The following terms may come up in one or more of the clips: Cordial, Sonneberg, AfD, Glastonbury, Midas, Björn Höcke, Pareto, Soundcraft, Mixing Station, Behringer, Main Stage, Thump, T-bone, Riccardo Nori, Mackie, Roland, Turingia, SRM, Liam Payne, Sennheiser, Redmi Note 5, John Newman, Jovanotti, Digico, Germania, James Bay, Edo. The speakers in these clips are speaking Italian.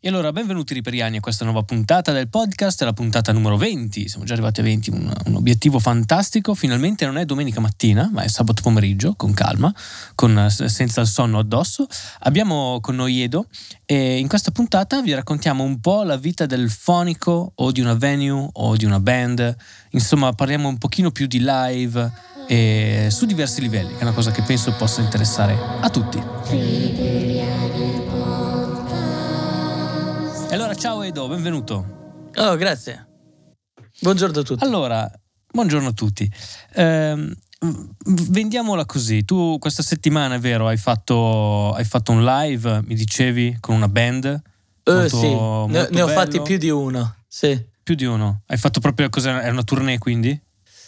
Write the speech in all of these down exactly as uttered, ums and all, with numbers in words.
E allora, benvenuti riperiani a questa nuova puntata del podcast, la puntata numero venti, siamo già arrivati a venti, un, un obiettivo fantastico, finalmente non è domenica mattina, ma è sabato pomeriggio, con calma, con, senza il sonno addosso. Abbiamo con noi Edo e in questa puntata vi raccontiamo un po' la vita del fonico o di una venue o di una band, insomma parliamo un pochino più di live e su diversi livelli, che è una cosa che penso possa interessare a tutti. E allora ciao Edo, benvenuto. Oh, grazie. Buongiorno a tutti. Allora, buongiorno a tutti. Ehm, vendiamola così. Tu questa settimana, è vero, hai fatto, hai fatto un live, mi dicevi, con una band? Uh, molto, sì, molto ne, ne ho fatti più di uno. Sì. Più di uno. Hai fatto proprio cosa? Era una tournée quindi?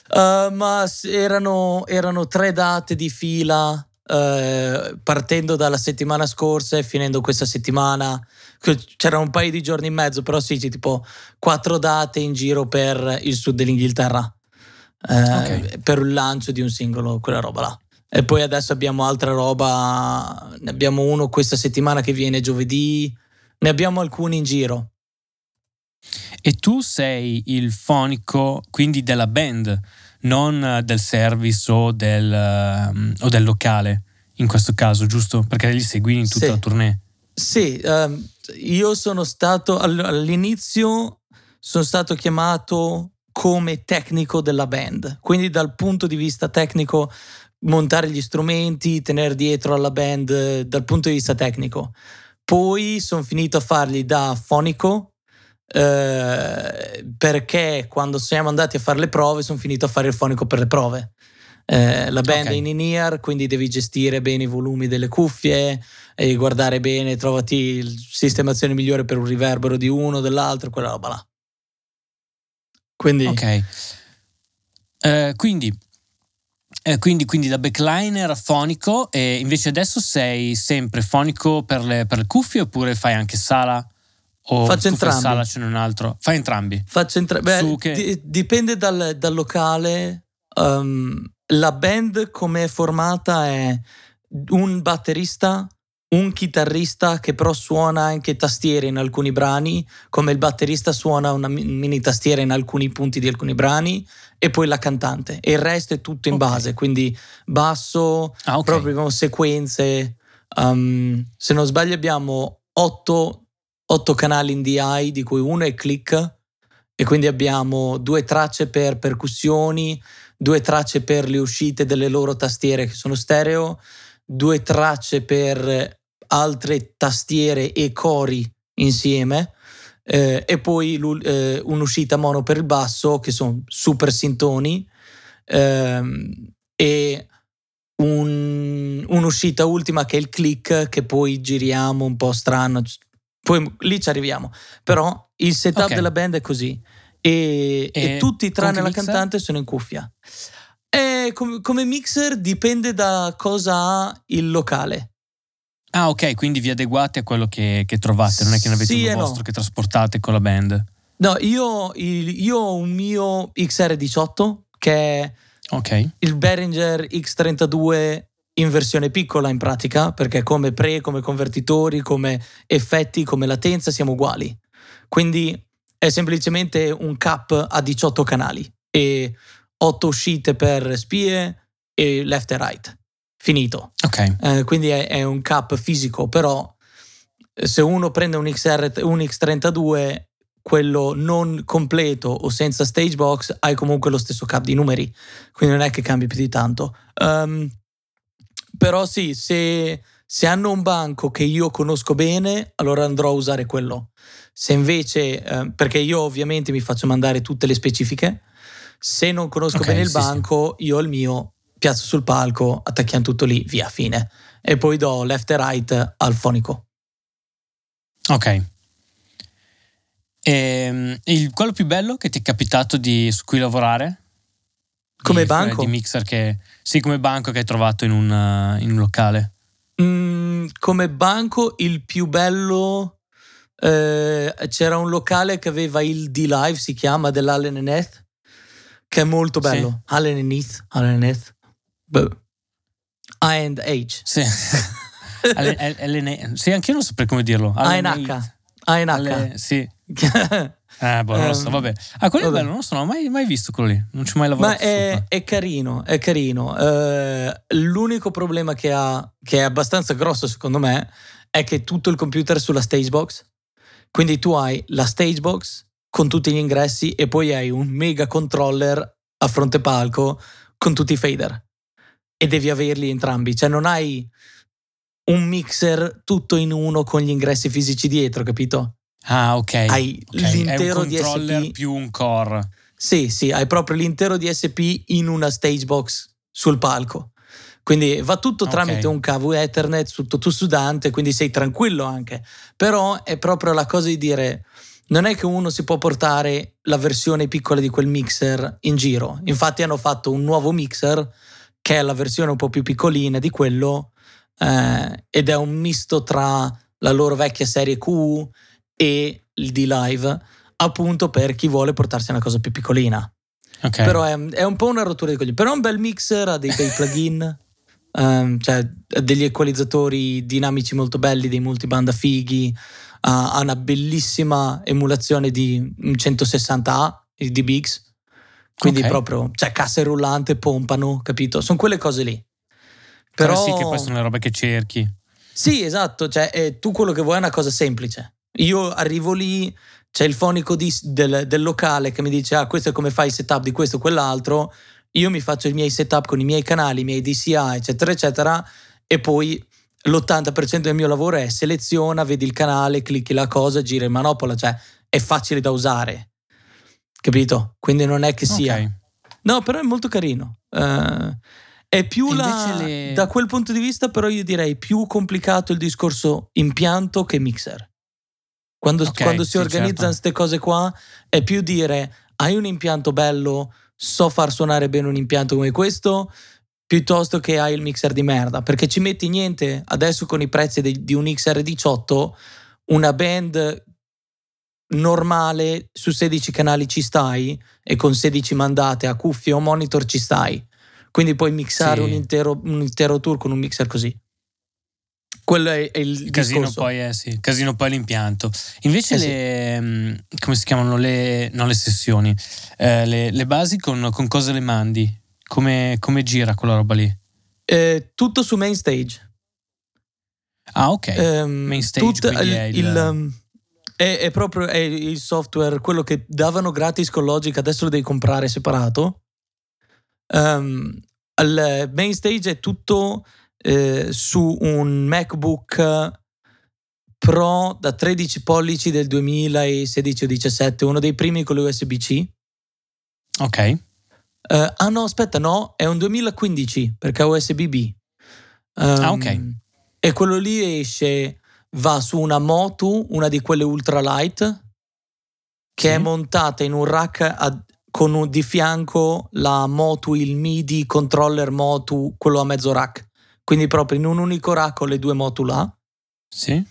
Uh, ma erano, erano tre date di fila. Uh, partendo dalla settimana scorsa e finendo questa settimana, c'era un paio di giorni e mezzo, però sì, c'è tipo quattro date in giro per il sud dell'Inghilterra, uh, okay. Per il lancio di un singolo, quella roba là. E poi adesso abbiamo altra roba, ne abbiamo uno questa settimana che viene giovedì, ne abbiamo alcuni in giro. E tu sei il fonico quindi della band, non del service o del, um, o del locale in questo caso, giusto? Perché li segui in tutta sì. La tournée. Sì, um, io sono stato all'inizio sono stato chiamato come tecnico della band, quindi dal punto di vista tecnico montare gli strumenti, tenere dietro alla band dal punto di vista tecnico. Poi sono finito a farli da fonico. Uh, perché quando siamo andati a fare le prove sono finito a fare il fonico per le prove, uh, la band okay. È in in-ear, quindi devi gestire bene i volumi delle cuffie e guardare bene, trovati la sistemazione migliore per un riverbero di uno o dell'altro, quella roba là, quindi ok uh, quindi Eh, quindi, quindi da backliner a fonico. E invece adesso sei sempre fonico per le, per le cuffie oppure fai anche sala? O faccio entrambi. Sala, ce n'è un altro. Fai entrambi. Faccio entrambi. Che... D- dipende dal, dal locale. Um, la band come è formata è un batterista, un chitarrista che però suona anche tastiere in alcuni brani, come il batterista suona una mini tastiera in alcuni punti di alcuni brani, e poi la cantante. E il resto è tutto in okay. Base, quindi basso, ah, okay. Proprio abbiamo sequenze. Um, se non sbaglio abbiamo otto... otto canali in D I, di cui uno è click, e quindi abbiamo due tracce per percussioni, due tracce per le uscite delle loro tastiere che sono stereo, due tracce per altre tastiere e cori insieme, eh, e poi eh, un'uscita mono per il basso che sono super sintoni, ehm, e un, un'uscita ultima che è il click, che poi giriamo un po' strano. Poi lì ci arriviamo, però il setup okay. Della band è così, e, e, e tutti tranne la cantante sono in cuffia. E com- come mixer dipende da cosa ha il locale. Ah ok, quindi vi adeguate a quello che, che trovate, non è che ne avete sì uno vostro no. Che trasportate con la band. No, io, il, io ho un mio X R diciotto che è okay. Il Behringer X trentadue in versione piccola in pratica, perché come pre, come convertitori, come effetti, come latenza siamo uguali, quindi è semplicemente un cap a diciotto canali e otto uscite per spie e left e right, finito okay. eh, quindi è, è un cap fisico, però se uno prende un, X R, un X trentadue quello non completo o senza stage box, hai comunque lo stesso cap di numeri, quindi non è che cambi più di tanto. um, Però sì, se, se hanno un banco che io conosco bene, allora andrò a usare quello. Se invece, eh, perché io ovviamente mi faccio mandare tutte le specifiche, se non conosco okay, bene il sì, banco, sì. Io il mio piazzo sul palco, attacchiamo tutto lì, via, fine. E poi do left e right al fonico. Ok. E, il, quello più bello che ti è capitato di, su cui lavorare? Come di, banco? Di mixer che, sì, come banco che hai trovato in un, in un locale. Mm, come banco il più bello, eh, c'era un locale che aveva il D-Live, si chiama, dell'Allen and Heath, che è molto bello. Sì. Allen and Heath, Allen and Heath. I and H. Sì, Allen, Allen, sì, anche io non saprei come dirlo. A N H. Ah, in H. Alle... Sì. Eh, buono, lo so, vabbè. Ah, quello vabbè. È bello, non so, non ho mai, mai visto quello lì. Non ci ho mai lavorato. Ma è, è carino, è carino. Eh, l'unico problema che ha, che è abbastanza grosso secondo me, è che tutto il computer è sulla Stagebox. Quindi tu hai la Stagebox con tutti gli ingressi e poi hai un mega controller a fronte palco con tutti i fader. E devi averli entrambi. Cioè non hai un mixer tutto in uno con gli ingressi fisici dietro, capito? Ah, ok. Hai okay. l'intero D S P. È un controller D S P più un core. Sì, sì, hai proprio l'intero D S P in una stage box sul palco. Quindi va tutto tramite okay. un cavo Ethernet, tutto tu su Dante, quindi sei tranquillo anche. Però è proprio la cosa di dire, non è che uno si può portare la versione piccola di quel mixer in giro. Infatti hanno fatto un nuovo mixer che è la versione un po' più piccolina di quello eh, ed è un misto tra la loro vecchia serie Q e il D-Live, appunto per chi vuole portarsi una cosa più piccolina. Okay. Però è, è un po' una rottura di coglioni. Però è un bel mixer, ha dei bei plugin, um, cioè degli equalizzatori dinamici molto belli, dei multibanda fighi, uh, ha una bellissima emulazione di centosessanta A, di Biggs, quindi okay. proprio, cioè cassa e rullante, pompano, capito? Sono quelle cose lì. Però, Però sì che poi sono le robe che cerchi. Sì, esatto, cioè eh, tu quello che vuoi è una cosa semplice. Io arrivo lì, c'è il fonico di, del, del locale che mi dice ah questo è come fai il setup di questo o quell'altro, io mi faccio i miei setup con i miei canali, i miei D C I eccetera eccetera, e poi l'ottanta per cento del mio lavoro è seleziona, vedi il canale, clicchi la cosa, gira il manopola, cioè è facile da usare, capito? Quindi non è che sia okay. no, però è molto carino. Uh, è più la, le... da quel punto di vista però io direi più complicato il discorso impianto che mixer. Quando, okay, quando si sì, organizzano queste certo. cose qua è più dire hai un impianto bello, so far suonare bene un impianto come questo, piuttosto che hai il mixer di merda, perché ci metti niente adesso con i prezzi di, di un X R diciotto, una band normale su sedici canali ci stai e con sedici mandate a cuffie o monitor ci stai, quindi puoi mixare sì. un, intero, un intero tour con un mixer così. Quello è il, il casino poi è, sì, il casino poi è l'impianto. Invece eh le, sì. come si chiamano, le, non le sessioni, eh, le, le basi con, con cosa le mandi? Come, come gira quella roba lì? Eh, tutto su Main Stage. Ah ok, um, Main Stage tut, il, è, il, il, è, è proprio è il software, quello che davano gratis con Logic, adesso lo devi comprare separato. Um, il Main Stage è tutto... Eh, su un MacBook Pro da tredici pollici del duemilasedici o diciassette, uno dei primi con l'U S B C. Ok. Eh, ah no, aspetta, no, è un duemilaquindici perché è U S B B. Um, ah ok. E quello lì esce, va su una Motu, una di quelle Ultra Light, che sì. è montata in un rack a, con un, di fianco la Motu, il MIDI controller Motu, quello a mezzo rack. Quindi proprio in un unico rack le due Motu là. Sì.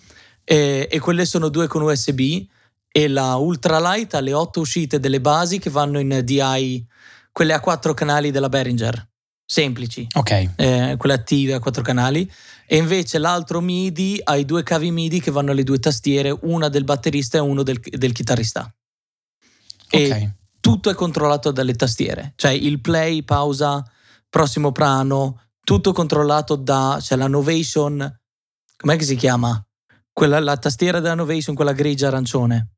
E, e quelle sono due con U S B. E la Ultralight ha le otto uscite delle basi che vanno in D I, quelle a quattro canali della Behringer. Semplici. Ok. Eh, quelle attive a quattro canali. E invece l'altro MIDI ha i due cavi MIDI che vanno alle due tastiere, una del batterista e uno del, del chitarrista. E okay. tutto è controllato dalle tastiere. Cioè il play, pausa, prossimo brano... Tutto controllato da, c'è cioè la Novation, com'è che si chiama? Quella, la tastiera della Novation, quella grigia arancione.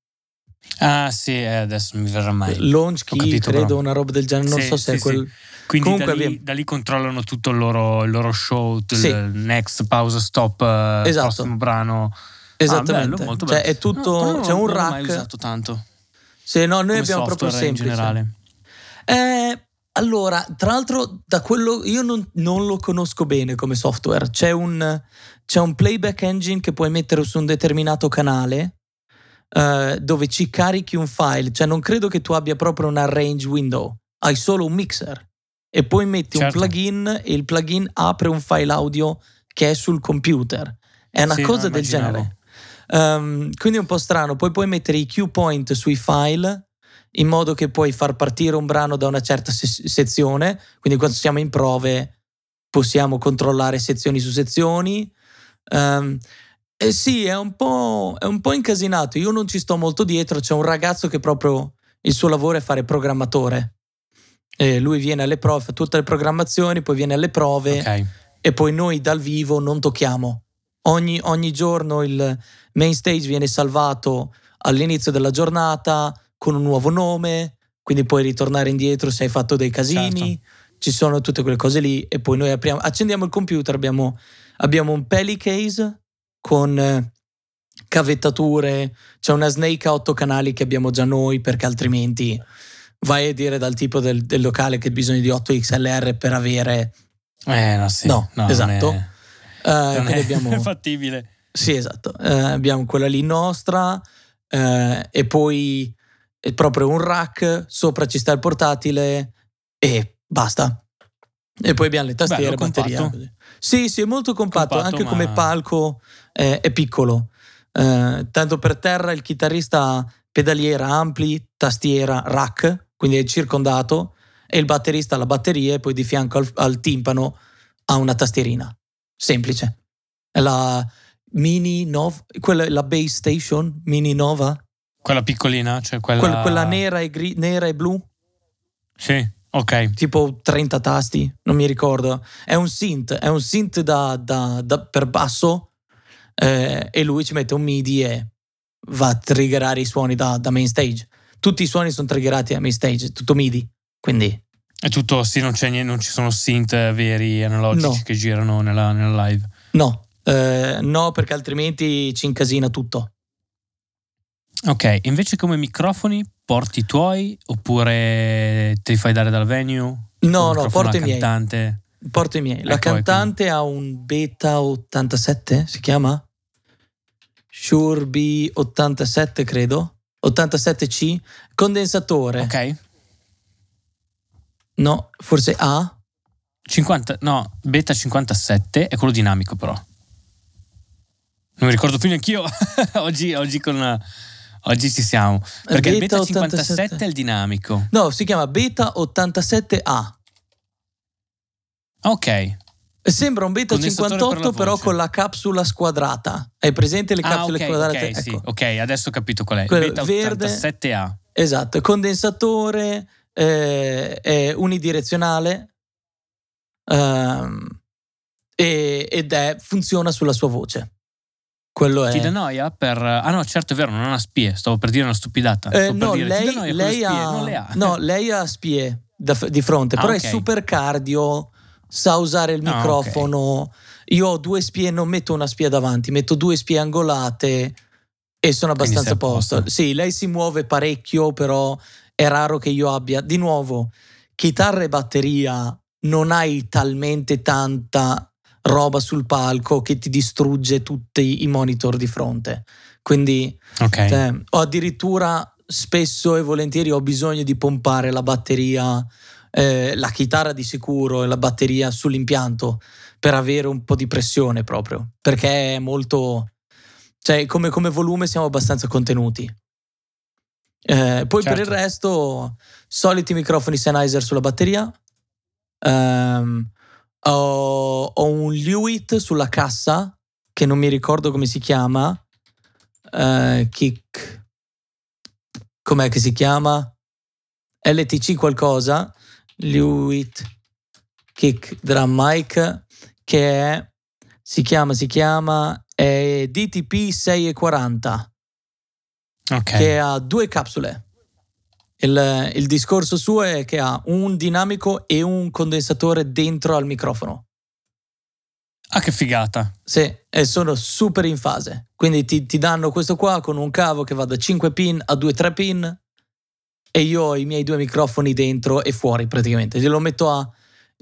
Ah sì, adesso non mi verrà mai. Launchkey, credo, però. Una roba del genere, non sì, so se sì, è quel... Sì. Quindi comunque, da, lì, da lì controllano tutto il loro, il loro show, sì. il next, pausa, stop, esatto. prossimo brano. Esattamente, ah, bello, molto bello. Cioè, è tutto, no, c'è un non rack. Non l'ho mai usato tanto. Sì, no, noi come abbiamo proprio semplice. In generale. Eh... Allora, tra l'altro, da quello io non, non lo conosco bene come software. C'è un, c'è un playback engine che puoi mettere su un determinato canale eh, dove ci carichi un file. Cioè, non credo che tu abbia proprio una range window. Hai solo un mixer e poi metti certo. un plugin e il plugin apre un file audio che è sul computer. È una sì, cosa del immaginavo. Genere. Um, quindi è un po' strano. Poi puoi mettere i cue point sui file, in modo che puoi far partire un brano da una certa se- sezione, quindi quando siamo in prove possiamo controllare sezioni su sezioni. Um, Eh sì, è un po', è un po' incasinato. Io non ci sto molto dietro. C'è un ragazzo che proprio il suo lavoro è fare programmatore. E lui viene alle prove, fa tutte le programmazioni, poi viene alle prove, okay. E poi noi dal vivo non tocchiamo. Ogni, ogni giorno il main stage viene salvato all'inizio della giornata con un nuovo nome, quindi puoi ritornare indietro se hai fatto dei casini. Certo. Ci sono tutte quelle cose lì e poi noi apriamo, accendiamo il computer, abbiamo, abbiamo un Pelly case con cavettature, c'è una Snake a otto canali che abbiamo già noi perché altrimenti vai a dire dal tipo del, del locale che bisogna di otto X L R per avere... Eh no, sì. No, no, esatto. Non è, uh, non è abbiamo, fattibile. Sì, esatto. Uh, abbiamo quella lì nostra uh, e poi è proprio un rack, sopra ci sta il portatile e... basta. E poi abbiamo le tastiere, batteria. Sì, sì, è molto compatto, compatto anche ma... come palco eh, è piccolo. Eh, tanto per terra il chitarrista ha pedaliera, ampli, tastiera, rack, quindi è circondato, e il batterista ha la batteria e poi di fianco al, al timpano ha una tastierina. Semplice. La Mini Nova, quella, la Base Station Mini Nova. Quella piccolina, cioè quella... Quella, quella nera, e gri, nera e blu. Sì. Ok. Tipo trenta tasti, non mi ricordo. È un synth, è un synth da, da, da, per basso eh, e lui ci mette un MIDI e va a triggerare i suoni da, da main stage. Tutti i suoni sono triggerati a main stage, è tutto MIDI, quindi... È tutto, sì, non, c'è niente, non ci sono synth veri analogici no. che girano nella, nella live? No, eh, no, perché altrimenti ci incasina tutto. Ok, invece come microfoni porti i tuoi oppure te li fai dare dal venue? No, no, porto i miei. Cantante. Porto i miei. La ecco, cantante ecco. ha un Beta ottantasette, si chiama? Shure B ottantasette, credo. ottantasette C. Condensatore. Ok. No, forse A. cinquanta, no, Beta cinquantasette è quello dinamico però. Non mi ricordo più neanch'io. oggi, oggi con... Una... Oggi ci siamo, perché il Beta cinquantasette è il dinamico. No, si chiama Beta ottantasette A. Ok. Sembra un Beta cinquantotto per però con la capsula squadrata. Hai presente le capsule ah, okay, squadrate? Ok, ecco. Sì, ok, adesso ho capito qual è. Quello Beta verde, ottantasette A. Esatto, condensatore, eh, è unidirezionale ehm, e, ed è, funziona sulla sua voce. Quello è... Ti dà noia per... Ah no, certo è vero, non ha spie, stavo per dire una stupidata. Eh, no, per dire, lei, noia lei ha... non le ha. No, lei ha spie da, di fronte, ah, però okay. È super cardio, sa usare il microfono. Ah, okay. Io ho due spie, non metto una spia davanti, metto due spie angolate e sono abbastanza a posto. Sì, lei si muove parecchio, però è raro che io abbia... Di nuovo, chitarra e batteria non hai talmente tanta... roba sul palco che ti distrugge tutti i monitor di fronte, quindi okay. Cioè, o addirittura spesso e volentieri ho bisogno di pompare la batteria, eh, la chitarra di sicuro e la batteria sull'impianto per avere un po' di pressione proprio, perché è molto, cioè come, come volume siamo abbastanza contenuti. Eh, poi certo. Per il resto soliti microfoni Sennheiser sulla batteria. Ehm Ho, ho un Lewitt sulla cassa che non mi ricordo come si chiama, uh, kick com'è che si chiama, L T C qualcosa, Lewitt Kick Drum Mic, che è, si chiama si chiama è D T P seicentoquaranta, okay. Che ha due capsule. Il, il discorso suo è che ha un dinamico e un condensatore dentro al microfono. Ah, che figata! Sì, e sono super in fase. Quindi ti, ti danno questo qua con un cavo che va da cinque pin a due tre pin e io ho i miei due microfoni dentro e fuori praticamente. Lo metto, a,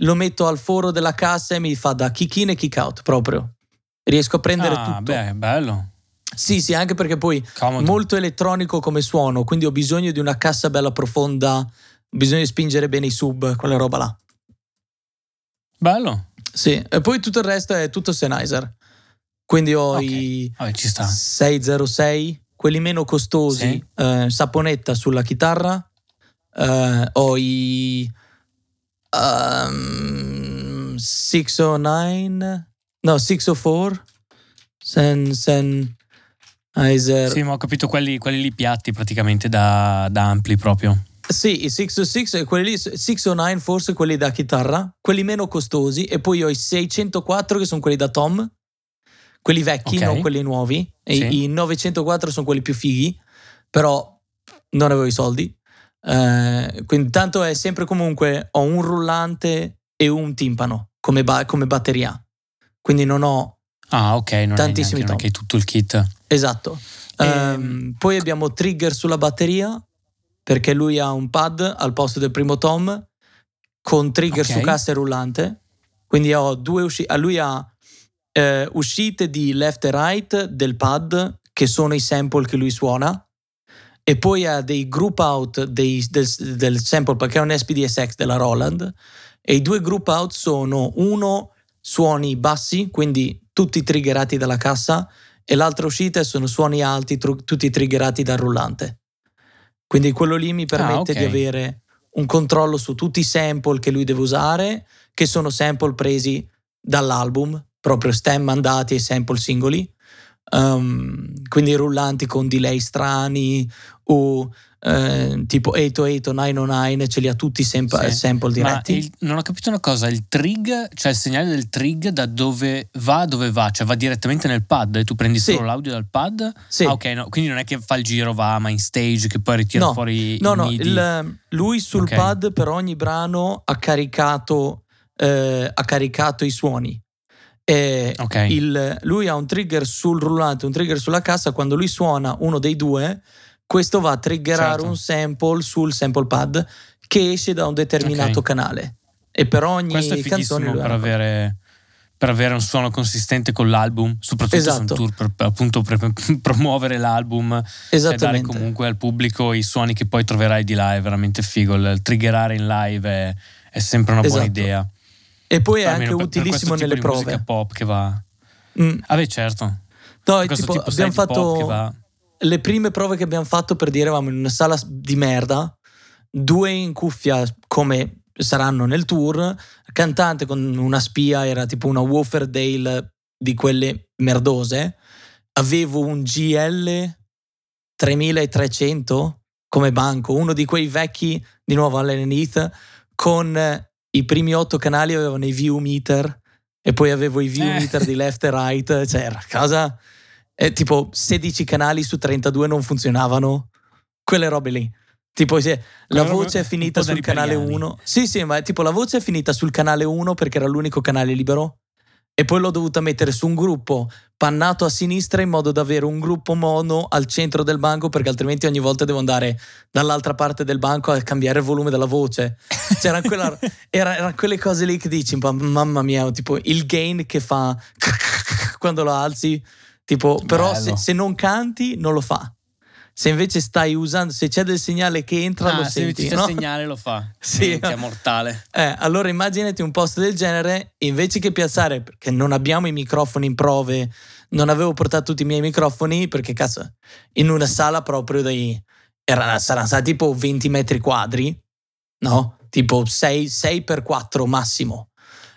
lo metto al foro della cassa e mi fa da kick in e kick out proprio. Riesco a prendere ah, tutto. Ah, beh, bello. Sì, sì, anche perché poi comodo. Molto elettronico come suono, quindi ho bisogno di una cassa bella profonda, ho bisogno di spingere bene i sub, quella roba là. Bello. Sì, e poi tutto il resto è tutto Sennheiser. Quindi ho okay. I vabbè, ci sta. sei zero sei, quelli meno costosi, sì. eh, saponetta sulla chitarra, eh, ho i um, sei zero nove, no, sei zero quattro. Sen, Sennheiser. Sì, ma ho capito quelli, quelli lì piatti praticamente da, da ampli proprio. Sì, i sei zero sei e quelli lì, sei zero nove forse quelli da chitarra, quelli meno costosi, e poi ho i seicentoquattro che sono quelli da tom, quelli vecchi, okay, non quelli nuovi, e sì, i novecentoquattro sono quelli più fighi, però non avevo i soldi. Eh, quindi tanto è sempre comunque ho un rullante e un timpano come, ba- come batteria. Quindi non ho ah, okay, non tantissimi neanche, non è tutto il kit. Esatto. E... Um, poi abbiamo trigger sulla batteria, perché lui ha un pad al posto del primo tom con trigger, okay, su cassa e rullante. Quindi ho due uscite. Lui ha eh, uscite di left e right del pad, che sono i sample che lui suona. E poi ha dei group out dei, del, del sample, perché è un S P D S X della Roland. E i due group out sono uno suoni bassi, quindi tutti triggerati dalla cassa, e l'altra uscita sono suoni alti, tru- tutti triggerati dal rullante. Quindi quello lì mi permette ah, okay. di avere un controllo su tutti i sample che lui deve usare, che sono sample presi dall'album, proprio stem mandati e sample singoli. Um, quindi rullanti con delay strani o eh, tipo otto otto otto, nove zero nove, ce li ha tutti sample, sì. sample diretti. Ma il, non ho capito una cosa, il trig, cioè il segnale del trig da dove va a dove va? Cioè va direttamente nel pad e tu prendi solo sì. l'audio dal pad? Sì. Ah, ok, no, quindi non è che fa il giro, va a Main Stage che poi ritira no, fuori no, no, midi. Il, lui sul okay. pad per ogni brano ha caricato, eh, ha caricato i suoni. E okay. il, lui ha un trigger sul rullante, un trigger sulla cassa. Quando lui suona uno dei due, questo va a triggerare certo. un sample sul sample pad che esce da un determinato okay. canale. E per ogni canzone questo è fighissimo per avere, per avere un suono consistente con l'album, soprattutto esatto. su un tour per, appunto per, per promuovere l'album e dare comunque al pubblico i suoni che poi troverai di là. È veramente figo, il triggerare in live è, è sempre una esatto. buona idea. E poi è anche per, utilissimo per nelle prove. Di musica pop che va. Mm. Ah, beh, certo. No, tipo, tipo abbiamo fatto le prime prove che abbiamo fatto, per dire, eravamo in una sala di merda, due in cuffia come saranno nel tour, cantante con una spia, era tipo una Wharfedale di quelle merdose. Avevo un G L trentatré zero zero come banco, uno di quei vecchi, di nuovo all'Enith, con i primi otto canali avevano i view meter e poi avevo i view eh. meter di left e right, cioè era cosa eh, tipo sedici canali su trentadue non funzionavano, quelle robe lì, tipo se, la voce è finita sul canale uno, sì sì, ma tipo la voce è finita sul canale uno perché era l'unico canale libero, e poi l'ho dovuta mettere su un gruppo pannato a sinistra in modo da avere un gruppo mono al centro del banco, perché altrimenti ogni volta devo andare dall'altra parte del banco a cambiare il volume della voce. C'erano quella, era, era quelle cose lì che dici, mamma mia, tipo il gain che fa quando lo alzi, tipo, però se, se non canti non lo fa. Se invece stai usando, se c'è del segnale che entra, ah, lo se senti, se no? C'è segnale lo fa, sì. È mortale. Eh, allora immaginati un posto del genere, invece che piazzare, perché non abbiamo i microfoni in prove, non avevo portato tutti i miei microfoni, perché cazzo, in una sala proprio dei, era, sarà stato tipo venti metri quadri, no? Tipo sei per quattro massimo,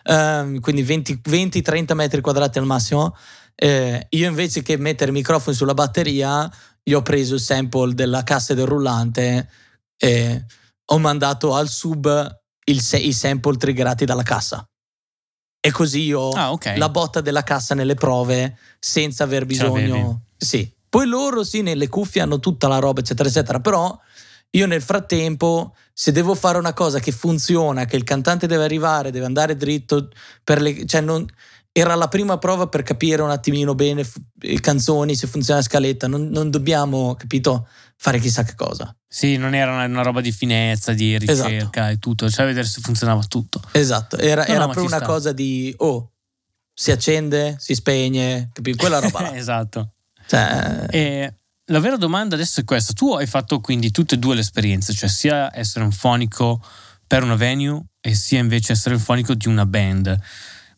um, quindi venti trenta metri quadrati al massimo. Eh, io invece che mettere i microfoni sulla batteria, gli ho preso il sample della cassa e del rullante e ho mandato al sub il se- i sample triggerati dalla cassa, e così io ah, okay. la botta della cassa nelle prove senza aver bisogno. Sì. Poi loro sì, nelle cuffie hanno tutta la roba eccetera eccetera, però io nel frattempo, se devo fare una cosa che funziona, che il cantante deve arrivare, deve andare dritto per le, cioè non, era la prima prova per capire un attimino bene le canzoni, se funziona la scaletta, non, non dobbiamo, capito, fare chissà che cosa. Sì, non era una, una roba di finezza, di ricerca esatto. e tutto, cioè vedere se funzionava tutto. Esatto, era, no, era no, proprio una sta. cosa di, oh, si accende, si spegne, capito? Quella roba là. Esatto. Cioè... E la vera domanda adesso è questa, tu hai fatto quindi tutte e due le esperienze, cioè sia essere un fonico per una venue e sia invece essere un fonico di una band.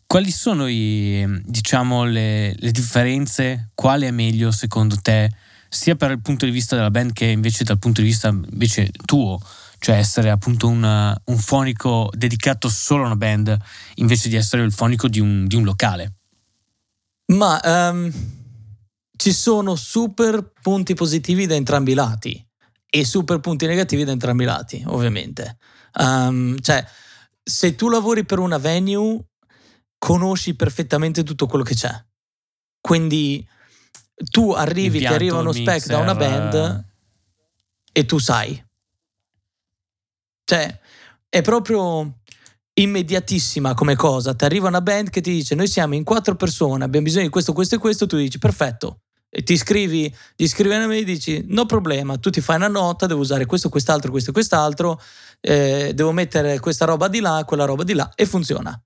Quali sono i, diciamo, le, le differenze? Quale è meglio secondo te, sia per il punto di vista della band che invece dal punto di vista invece tuo, cioè essere appunto una, un fonico dedicato solo a una band invece di essere il fonico di un, di un locale? Ma um, ci sono super punti positivi da entrambi i lati e super punti negativi da entrambi i lati, ovviamente. Um, cioè, se tu lavori per una venue, conosci perfettamente tutto quello che c'è. Quindi tu arrivi, ti arriva uno mixer, spec da una band e tu sai. Cioè, è proprio immediatissima come cosa. Ti arriva una band che ti dice: noi siamo in quattro persone, abbiamo bisogno di questo, questo e questo. Tu dici: perfetto. E ti scrivi, gli scrivi a me e dici: no problema, tu ti fai una nota, devo usare questo, quest'altro, questo e quest'altro, eh, devo mettere questa roba di là, quella roba di là, e funziona.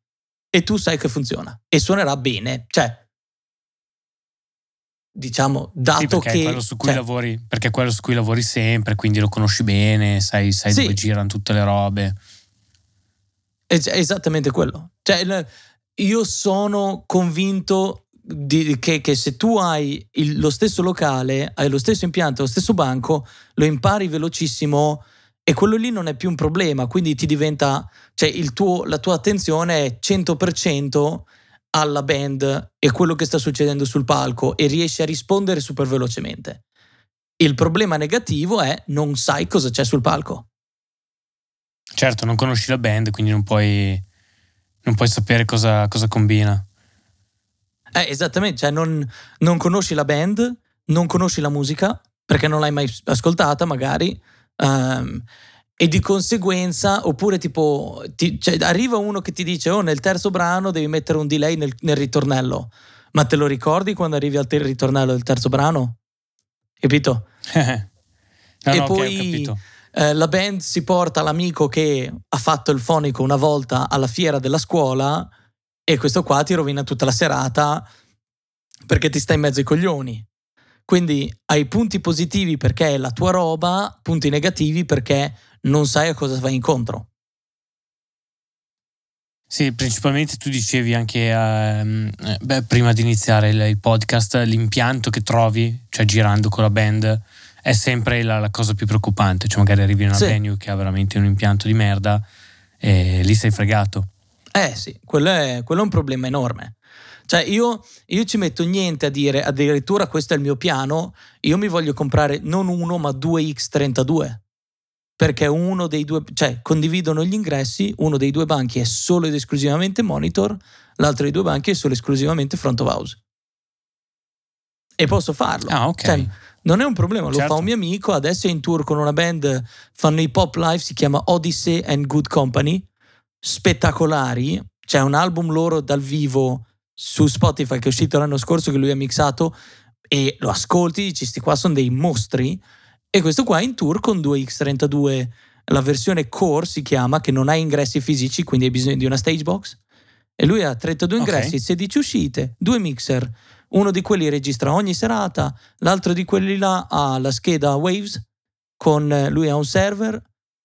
E tu sai che funziona. E suonerà bene. Cioè, diciamo, dato sì, perché che... È quello su cui cioè, lavori, perché è quello su cui lavori sempre, quindi lo conosci bene, sai, sai sì. dove girano tutte le robe. È esattamente quello. Cioè, io sono convinto di, che, che se tu hai il, lo stesso locale, hai lo stesso impianto, lo stesso banco, lo impari velocissimo e quello lì non è più un problema. Quindi ti diventa, cioè il tuo, la tua attenzione è cento per cento alla band e quello che sta succedendo sul palco e riesci a rispondere super velocemente. Il problema negativo è non sai cosa c'è sul palco. Certo, non conosci la band, quindi non puoi, non puoi sapere cosa, cosa combina. Eh, esattamente, cioè non, non conosci la band, non conosci la musica, perché non l'hai mai ascoltata magari, um, e di conseguenza, oppure tipo, ti, cioè, arriva uno che ti dice: oh, nel terzo brano devi mettere un delay nel, nel ritornello, ma te lo ricordi quando arrivi al ter- ritornello del terzo brano? Capito? no, e no, poi... Okay, ho capito. La band si porta l'amico che ha fatto il fonico una volta alla fiera della scuola e questo qua ti rovina tutta la serata perché ti sta in mezzo ai coglioni. Quindi hai punti positivi perché è la tua roba, punti negativi perché non sai a cosa vai incontro. Sì, principalmente tu dicevi anche eh, beh, prima di iniziare il, il podcast, l'impianto che trovi, cioè girando con la band, è sempre la, la cosa più preoccupante. Cioè magari arrivi in una sì. venue che ha veramente un impianto di merda e lì sei fregato. Eh sì, quello è, quello è un problema enorme. Cioè io, io ci metto niente a dire, addirittura questo è il mio piano, io mi voglio comprare non uno ma due X trentadue, perché uno dei due, cioè condividono gli ingressi, uno dei due banchi è solo ed esclusivamente monitor, l'altro dei due banchi è solo ed esclusivamente front of house. E posso farlo. Ah, ok. Cioè, non è un problema, certo. Lo fa un mio amico, adesso è in tour con una band, fanno i pop live, si chiama Odyssey and Good Company, spettacolari, c'è un album loro dal vivo su Spotify che è uscito l'anno scorso che lui ha mixato e lo ascolti, dici sti qua sono dei mostri, e questo qua è in tour con due X trentadue, la versione core si chiama, che non ha ingressi fisici, quindi hai bisogno di una stage box, e lui ha trentadue ingressi, okay. sedici uscite, due mixer. Uno di quelli registra ogni serata, l'altro di quelli là ha la scheda Waves, con lui ha un server,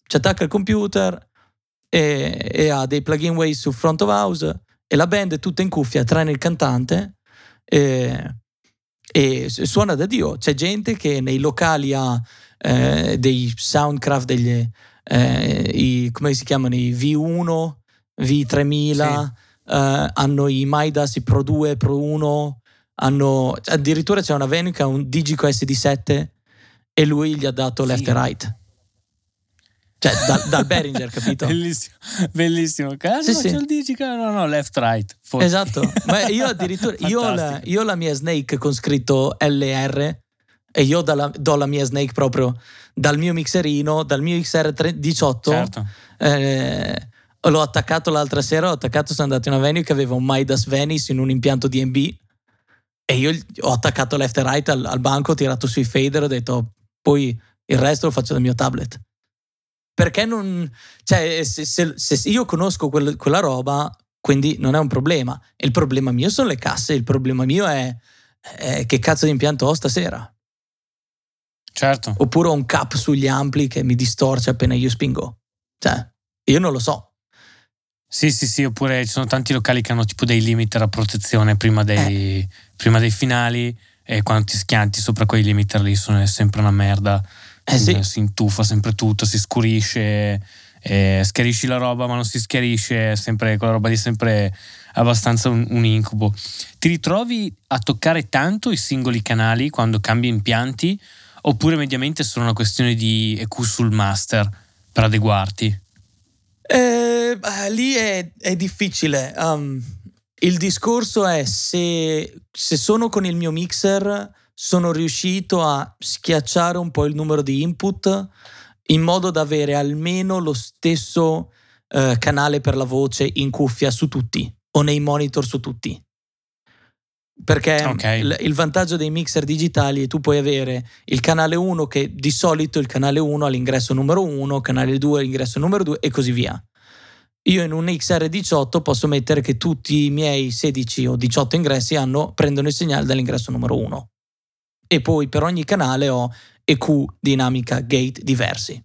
ci attacca il computer e, e ha dei plugin Waves su front of house e la band è tutta in cuffia, tranne il cantante e, e suona da Dio. C'è gente che nei locali ha eh, dei Soundcraft, degli, eh, i, come si chiamano, i V uno, V tremila, sì. eh, hanno i Midas, i Pro due, Pro uno... Hanno, addirittura c'è una venue che ha un Digico S D sette e lui gli ha dato sì. left and right, cioè dal, dal Behringer, capito? Bellissimo, bellissimo. Caso sì, c'è sì. il Digico, no no, left right forse. Esatto, ma io addirittura io ho, la, io ho la mia Snake con scritto L R e io do la, do la mia Snake proprio dal mio mixerino, dal mio X R diciotto, certo. eh, l'ho attaccato l'altra sera, ho attaccato, sono andato in una venue che aveva un Midas Venice in un impianto D and B e io ho attaccato left and right al, al banco, ho tirato sui fader, ho detto oh, poi il resto lo faccio dal mio tablet, perché non, cioè se, se, se io conosco quel, quella roba, quindi non è un problema. Il problema mio sono le casse, il problema mio è, è che cazzo di impianto ho stasera, certo, oppure ho un cap sugli ampli che mi distorce appena io spingo, cioè io non lo so. Sì, sì, sì, oppure ci sono tanti locali che hanno tipo dei limiter a protezione prima dei, eh. prima dei finali, e quando ti schianti sopra quei limiter lì sono sempre una merda, eh sì. si intuffa sempre tutto, si scurisce, eh, schiarisci la roba ma non si schiarisce, sempre quella roba lì, sempre abbastanza un, un incubo. Ti ritrovi a toccare tanto i singoli canali quando cambi impianti, oppure mediamente è solo una questione di E Q sul master per adeguarti? Eh, lì è, è difficile. Um, il discorso è se, se sono con il mio mixer sono riuscito a schiacciare un po' il numero di input in modo da avere almeno lo stesso eh, canale per la voce in cuffia su tutti o nei monitor su tutti. Perché okay. l- il vantaggio dei mixer digitali è tu puoi avere il canale uno, che di solito il canale uno ha l'ingresso numero uno, canale due l'ingresso numero due e così via. Io in un X R diciotto posso mettere che tutti i miei sedici o diciotto ingressi hanno, prendono il segnale dall'ingresso numero uno, e poi per ogni canale ho E Q, dinamica, gate diversi.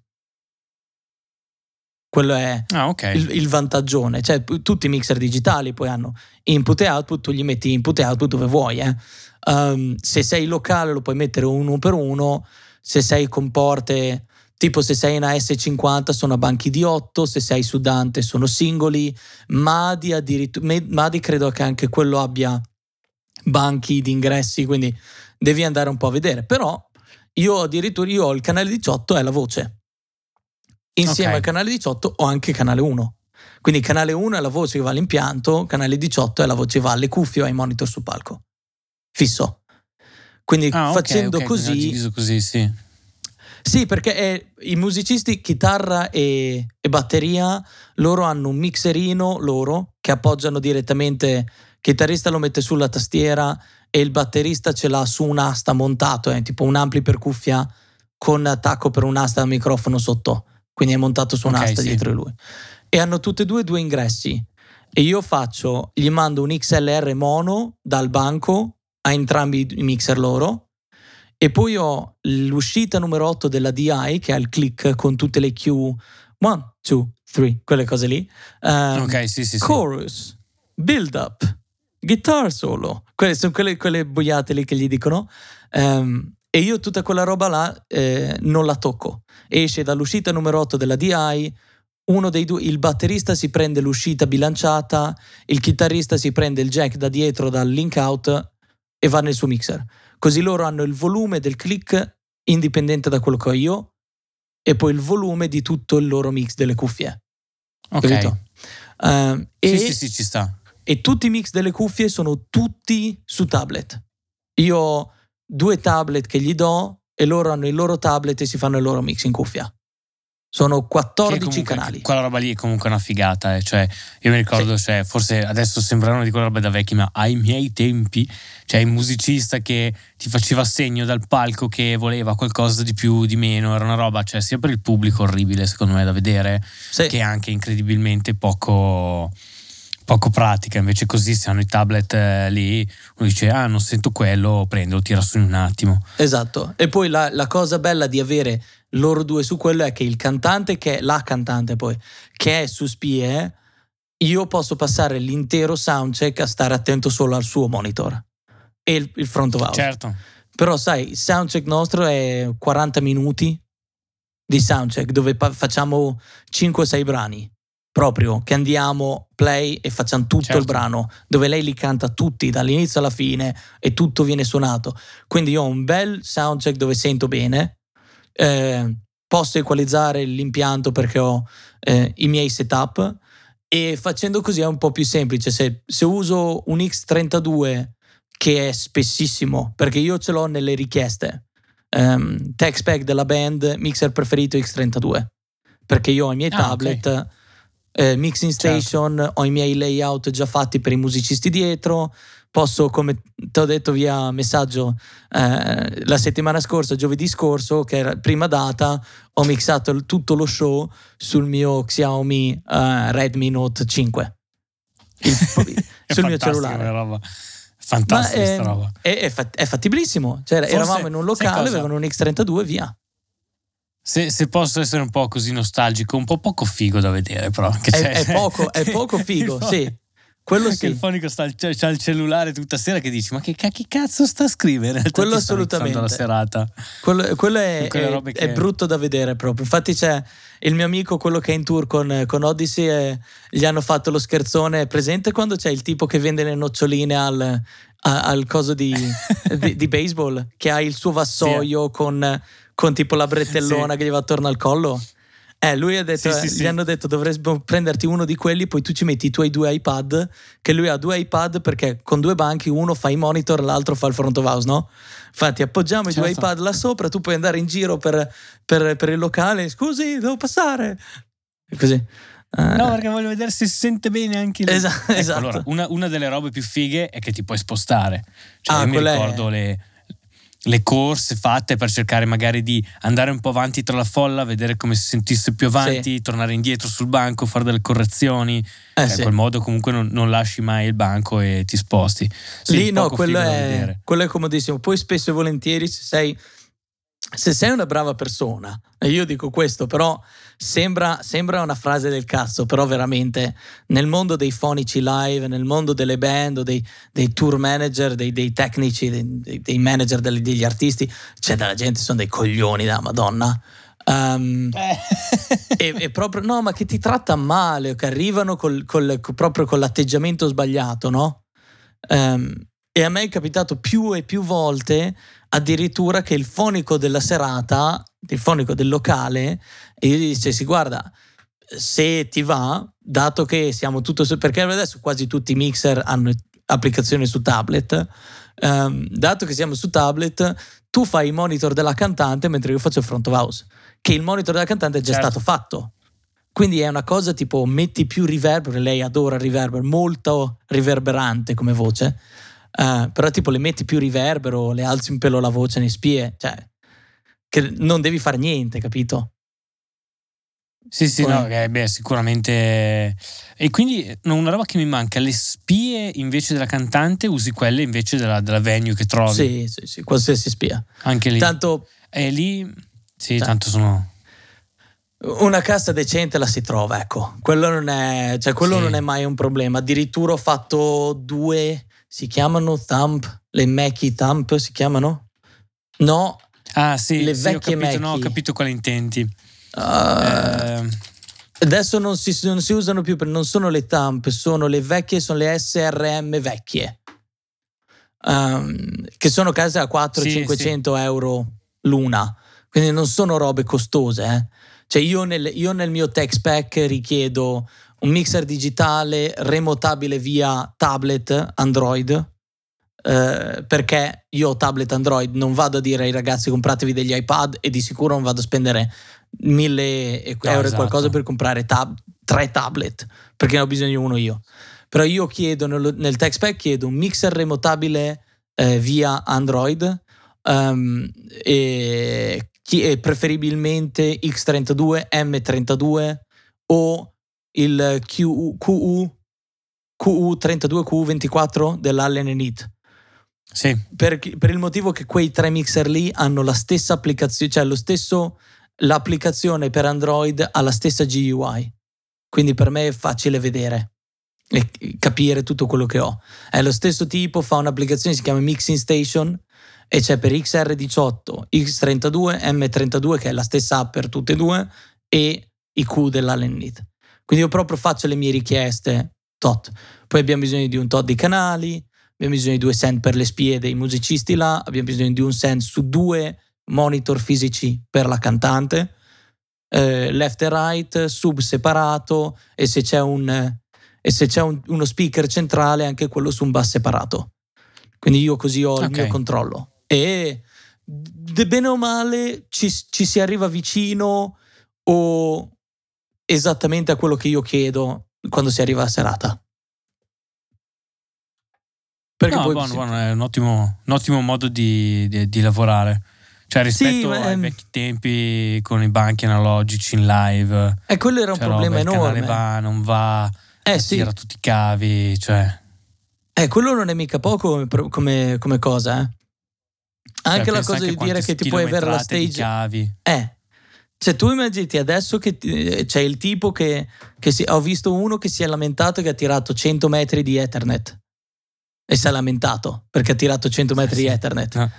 Quello è ah, okay. il, il vantaggione. Cioè, tutti i mixer digitali poi hanno input e output, tu gli metti input e output dove vuoi. Eh. Um, se sei locale lo puoi mettere uno per uno, se sei con porte, tipo se sei in A S cinquanta sono a banchi di otto, se sei su Dante sono singoli, Madi, addirittura, Madi credo che anche quello abbia banchi di ingressi, quindi devi andare un po' a vedere. Però io addirittura io ho il canale diciotto e la voce. Insieme okay. al canale diciotto ho anche canale uno. Quindi canale uno è la voce che va all'impianto, canale diciotto è la voce che va alle cuffie o ai monitor sul palco. Fisso. Quindi ah, facendo okay, okay. così... Quindi ho diviso così, sì. Sì, perché è, i musicisti, chitarra e, e batteria, loro hanno un mixerino, loro, che appoggiano direttamente... Il chitarrista lo mette sulla tastiera e il batterista ce l'ha su un'asta montato, è eh, tipo un ampli per cuffia con attacco per un'asta da microfono sotto. Quindi è montato su un'asta okay, dietro sì. lui. E hanno tutte e due due ingressi. E io faccio, gli mando un X L R mono dal banco a entrambi i mixer loro. E poi ho l'uscita numero otto della D I, che ha il click con tutte le Q, one, two, three, quelle cose lì. Um, ok, sì, sì. Chorus, sì. Build up, guitar solo. Quelle sono quelle, quelle boiate lì che gli dicono. Um, E io tutta quella roba là eh, non la tocco. Esce dall'uscita numero otto della D I, uno dei due, il batterista si prende l'uscita bilanciata, il chitarrista si prende il jack da dietro dal link out e va nel suo mixer. Così loro hanno il volume del click indipendente da quello che ho io e poi il volume di tutto il loro mix delle cuffie. Ok. Um, sì, e, sì, sì, ci sta. E tutti i mix delle cuffie sono tutti su tablet. Io... due tablet che gli do e loro hanno il loro tablet e si fanno il loro mix in cuffia. Sono quattordici comunque, canali. Quella roba lì è comunque una figata. Eh. Cioè, io mi ricordo, sì. cioè, forse adesso sembra una di quelle robe da vecchi, ma ai miei tempi, cioè il musicista che ti faceva segno dal palco che voleva qualcosa di più, di meno, era una roba, cioè, sia per il pubblico orribile, secondo me, da vedere, sì. che anche incredibilmente poco... poco pratica. Invece così se hanno i tablet eh, lì, uno dice ah non sento quello, prendo, lo tira su in un attimo. Esatto. E poi la, la cosa bella di avere loro due su quello è che il cantante, che è la cantante poi, che è su S P E, io posso passare l'intero soundcheck a stare attento solo al suo monitor e il, il front of house. Certo. Però sai, il soundcheck nostro è quaranta minuti di soundcheck dove pa- facciamo cinque o sei brani. Proprio, che andiamo, play e facciamo tutto certo. il brano, dove lei li canta tutti dall'inizio alla fine e tutto viene suonato. Quindi io ho un bel soundcheck dove sento bene, eh, posso equalizzare l'impianto perché ho eh, i miei setup, e facendo così è un po' più semplice. Se, se uso un X trentadue, che è spessissimo, perché io ce l'ho nelle richieste, um, text pack della band, mixer preferito X trentadue, perché io ho i miei ah, tablet... Okay. Eh, mixing station, certo. ho i miei layout già fatti per i musicisti dietro, posso, come ti ho detto via messaggio eh, la settimana scorsa, giovedì scorso, che era prima data, ho mixato il, tutto lo show sul mio Xiaomi eh, Redmi Note cinque il, sul mio cellulare roba. Fantastica è, roba. È, è, fat, è fattibilissimo, cioè, forse, eravamo in un locale, avevano un X trentadue, via. Se, se posso essere un po' così nostalgico, un po' poco figo da vedere, però. Che è, è, poco, è poco figo, sì. Quello sì. Che il fonico sta, c'ha il cellulare tutta sera che dici ma che, che cazzo sta a scrivere? Quello assolutamente. La serata. Quello, quello è, è, che... è brutto da vedere proprio. Infatti c'è il mio amico, quello che è in tour con, con Odyssey, e gli hanno fatto lo scherzone. Presente quando c'è il tipo che vende le noccioline al, a, al coso di, di, di baseball, che ha il suo vassoio sì. con, con tipo la bretellona sì. che gli va attorno al collo? Eh, lui ha detto, sì, sì, sì. gli hanno detto dovresti prenderti uno di quelli, poi tu ci metti i tuoi due iPad, che lui ha due iPad perché con due banchi uno fa i monitor, l'altro fa il front of house, no? Infatti appoggiamo certo. i due iPad là sopra, tu puoi andare in giro per, per, per il locale, scusi devo passare, e così. No, perché voglio vedere se si sente bene anche lì. Esatto, ecco, esatto. Allora, una, una delle robe più fighe è che ti puoi spostare, cioè ah, io mi ricordo è... le... le corse fatte per cercare magari di andare un po' avanti tra la folla, vedere come si sentisse più avanti, sì. tornare indietro sul banco, fare delle correzioni, eh, eh, sì. in quel modo comunque non, non lasci mai il banco e ti sposti. Sei lì no, quello è, quello è comodissimo. Poi spesso e volentieri se sei, se sei una brava persona, e io dico questo però sembra, sembra una frase del cazzo, però veramente nel mondo dei fonici live, nel mondo delle band o dei, dei tour manager, dei, dei tecnici, dei, dei manager degli, degli artisti, c'è della gente, sono dei coglioni da madonna. Um, e, e proprio no, ma che ti tratta male, che arrivano col, col, proprio con l'atteggiamento sbagliato, no? Um, e a me è capitato più e più volte addirittura che il fonico della serata, il fonico del locale, e io gli dicessi guarda, se ti va, dato che siamo tutto, perché adesso quasi tutti i mixer hanno applicazioni su tablet, ehm, dato che siamo su tablet, tu fai il monitor della cantante mentre io faccio il front of house, che il monitor della cantante è già certo. stato fatto, quindi è una cosa tipo metti più riverbero, lei adora il riverbero, molto riverberante come voce, eh, però tipo le metti più riverbero, le alzi un pelo la voce, ne spie, cioè che non devi fare niente, capito? Sì, sì, no, eh, beh, sicuramente. E quindi una roba che mi manca, le spie invece della cantante usi quelle invece della, della venue che trovi. Sì, sì, sì, qualsiasi spia. Anche lì. Tanto è lì, sì, tanto, tanto sono... Una cassa decente la si trova, ecco. Quello non è, cioè quello sì. non è mai un problema. Addirittura ho fatto due, si chiamano Thump, le Mackie Thump si chiamano? No. Ah sì, le sì, vecchie ho capito, no, ho capito quale intendi. Uh, eh. Adesso non si, non si usano più, non sono le Thump, sono le vecchie, sono le S R M vecchie, um, che sono case a quattrocento cinquecento sì, euro sì. l'una, quindi non sono robe costose, eh. Cioè io nel, io nel mio tech spec richiedo un mixer digitale remotabile via tablet Android, Uh, perché io ho tablet Android, non vado a dire ai ragazzi compratevi degli iPad, e di sicuro non vado a spendere mille no, euro esatto. qualcosa per comprare tab- tre tablet, perché ne ho bisogno di uno io. Però io chiedo nel, nel tech spec, chiedo un mixer remotabile eh, via Android, um, e, e preferibilmente X trentadue, M trentadue o il Q U, Q U, Q U trentadue, Q U ventiquattro dell'Allen and Heath. Sì. Per, per il motivo che quei tre mixer lì hanno la stessa applicazione, cioè lo stesso, l'applicazione per Android ha la stessa G U I, quindi per me è facile vedere e capire tutto quello che ho. È lo stesso tipo, fa un'applicazione, si chiama Mixing Station, e c'è per X R diciotto, X trentadue, M trentadue, che è la stessa app per tutte e due, e i Q dell'Allen and Heath. Quindi io proprio faccio le mie richieste tot. Poi abbiamo bisogno di un tot di canali, abbiamo bisogno di due send per le spie dei musicisti là, abbiamo bisogno di un send su due monitor fisici per la cantante, eh, left e right, sub separato, e se c'è, un, e se c'è un, uno speaker centrale anche quello su un bass separato. Quindi io così ho okay. il mio controllo. E de bene o male ci, ci si arriva vicino o esattamente a quello che io chiedo quando si arriva alla serata. Perché no, poi buono, buono, è un ottimo, un ottimo modo di, di, di lavorare, cioè rispetto sì, ai ehm... vecchi tempi con i banchi analogici in live, e eh, quello era un cioè, problema no, enorme, il canale va, non va, eh, sì. tira tutti i cavi, cioè eh, quello non è mica poco come, come, come cosa, eh. Anche cioè, la cosa anche di dire che ti puoi avere la stage di cavi. Eh, Cioè, tu immagini adesso che ti, c'è il tipo che, che si, ho visto uno che si è lamentato che ha tirato cento metri di Ethernet e si è lamentato perché ha tirato cento metri di Ethernet. No.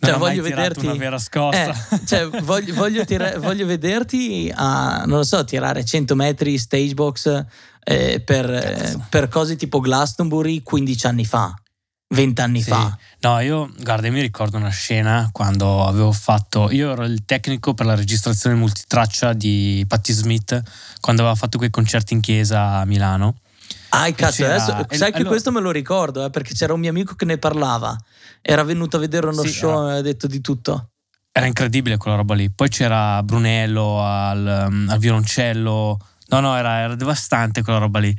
Non cioè, voglio vederti una vera scossa. Eh, cioè, voglio, voglio, tira, voglio vederti a, non lo so, tirare cento metri stage box eh, per, eh, per cose tipo Glastonbury quindici anni fa, venti anni sì. fa. No, io, guarda, mi ricordo una scena quando avevo fatto, io ero il tecnico per la registrazione multitraccia di Patti Smith quando aveva fatto quei concerti in chiesa a Milano. Ah, cazzo, adesso, sai che allora, questo me lo ricordo eh, perché c'era un mio amico che ne parlava, era venuto a vedere uno sì, show e aveva detto di tutto, era incredibile quella roba lì. Poi c'era Brunello al, al violoncello, no no era, era devastante quella roba lì.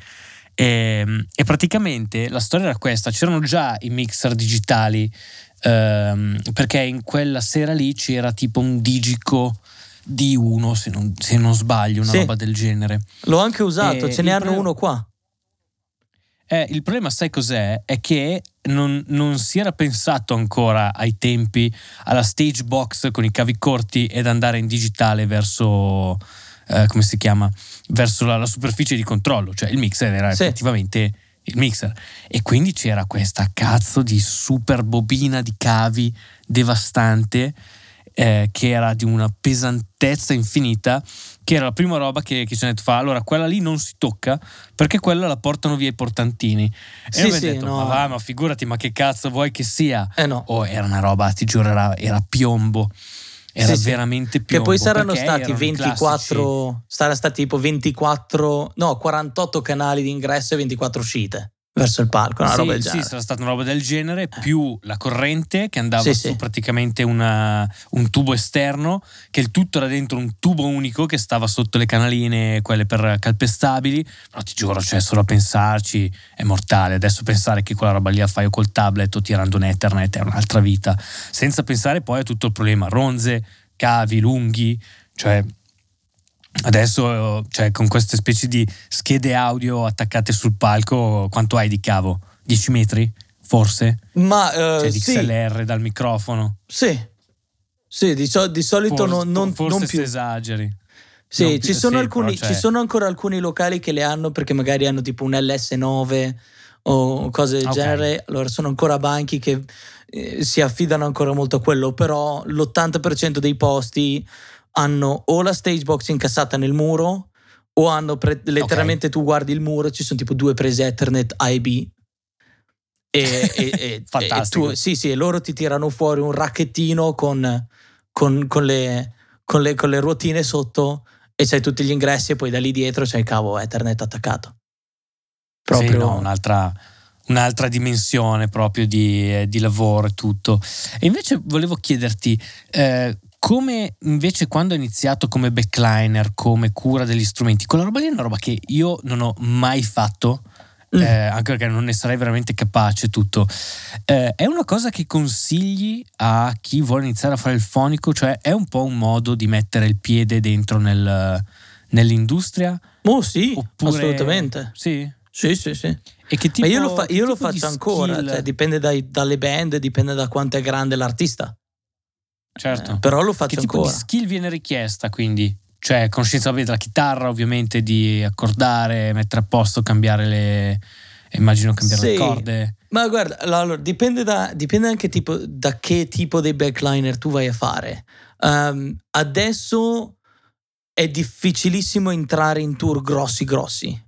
E, e praticamente la storia era questa: c'erano già i mixer digitali ehm, perché in quella sera lì c'era tipo un Digico D uno se non, se non sbaglio, una sì. roba del genere. L'ho anche usato e ce ne hanno pre- uno qua. Eh, il problema, sai cos'è? È che non, non si era pensato ancora ai tempi alla stage box con i cavi corti ed andare in digitale verso eh, come si chiama? Verso la, la superficie di controllo, cioè il mixer era sì. effettivamente il mixer. E quindi c'era questa cazzo di super bobina di cavi devastante eh, che era di una pesantezza infinita, che era la prima roba che, che ci hanno detto fa, allora quella lì non si tocca perché quella la portano via i portantini. E sì, io sì, detto, no. ma va, ma figurati, ma che cazzo vuoi che sia? Eh no. Oh, era una roba, ti giuro, era, era piombo, era sì, veramente sì. piombo. Che poi saranno stati ventiquattro, saranno stati tipo ventiquattro, no, quarantotto canali di ingresso e ventiquattro uscite verso il palco, una sì, roba del genere. Sì, sarà stata una roba del genere, più la corrente che andava sì, su sì. praticamente una, un tubo esterno, che il tutto era dentro un tubo unico che stava sotto le canaline, quelle per calpestabili. Però ti giuro, cioè, solo a pensarci è mortale. Adesso pensare che quella roba lì la fai o col tablet o tirando un Ethernet è un'altra vita. Senza pensare poi a tutto il problema ronze, cavi lunghi, cioè... Adesso, cioè, con queste specie di schede audio attaccate sul palco, quanto hai di cavo? dieci metri? Forse? Ma uh, cioè, di X L R sì. dal microfono? Sì, sì di, so- di solito forse, non, non, forse non più. Forse esageri. Sì, non ci, più, sono sì alcuni, cioè... ci sono ancora alcuni locali che le hanno perché magari hanno tipo un L S nove o cose del okay. genere. Allora sono ancora banchi che eh, si affidano ancora molto a quello, però l'ottanta per cento dei posti... hanno o la stage box incassata nel muro o hanno pre- letteralmente okay. tu guardi il muro, ci sono tipo due prese Ethernet A e B e, e, e, fantastico e tu, sì sì, loro ti tirano fuori un racchettino con, con, con, le, con, le, con le ruotine sotto e c'hai tutti gli ingressi e poi da lì dietro c'è il cavo Ethernet attaccato proprio sì, no, un'altra un'altra dimensione proprio di, eh, di lavoro e tutto. E invece volevo chiederti eh, come invece quando ho iniziato come backliner, come cura degli strumenti, quella roba lì è una roba che io non ho mai fatto, mm. eh, anche perché non ne sarei veramente capace tutto. Eh, è una cosa che consigli a chi vuole iniziare a fare il fonico? Cioè è un po' un modo di mettere il piede dentro nel, nell'industria? Oh sì, oppure... assolutamente. Sì? Sì, sì, sì. E che tipo, ma io lo, fa, io lo faccio ancora, cioè, dipende dai, dalle band, dipende da quanto è grande l'artista. Certo. Eh, però lo faccio che tipo ancora. Di skill viene richiesta quindi? Cioè conoscenza della chitarra ovviamente, di accordare, mettere a posto, cambiare le immagino cambiare sì. le corde. Ma guarda, allora, dipende, da, dipende anche tipo da che tipo di backliner tu vai a fare. Um, adesso è difficilissimo entrare in tour grossi grossi.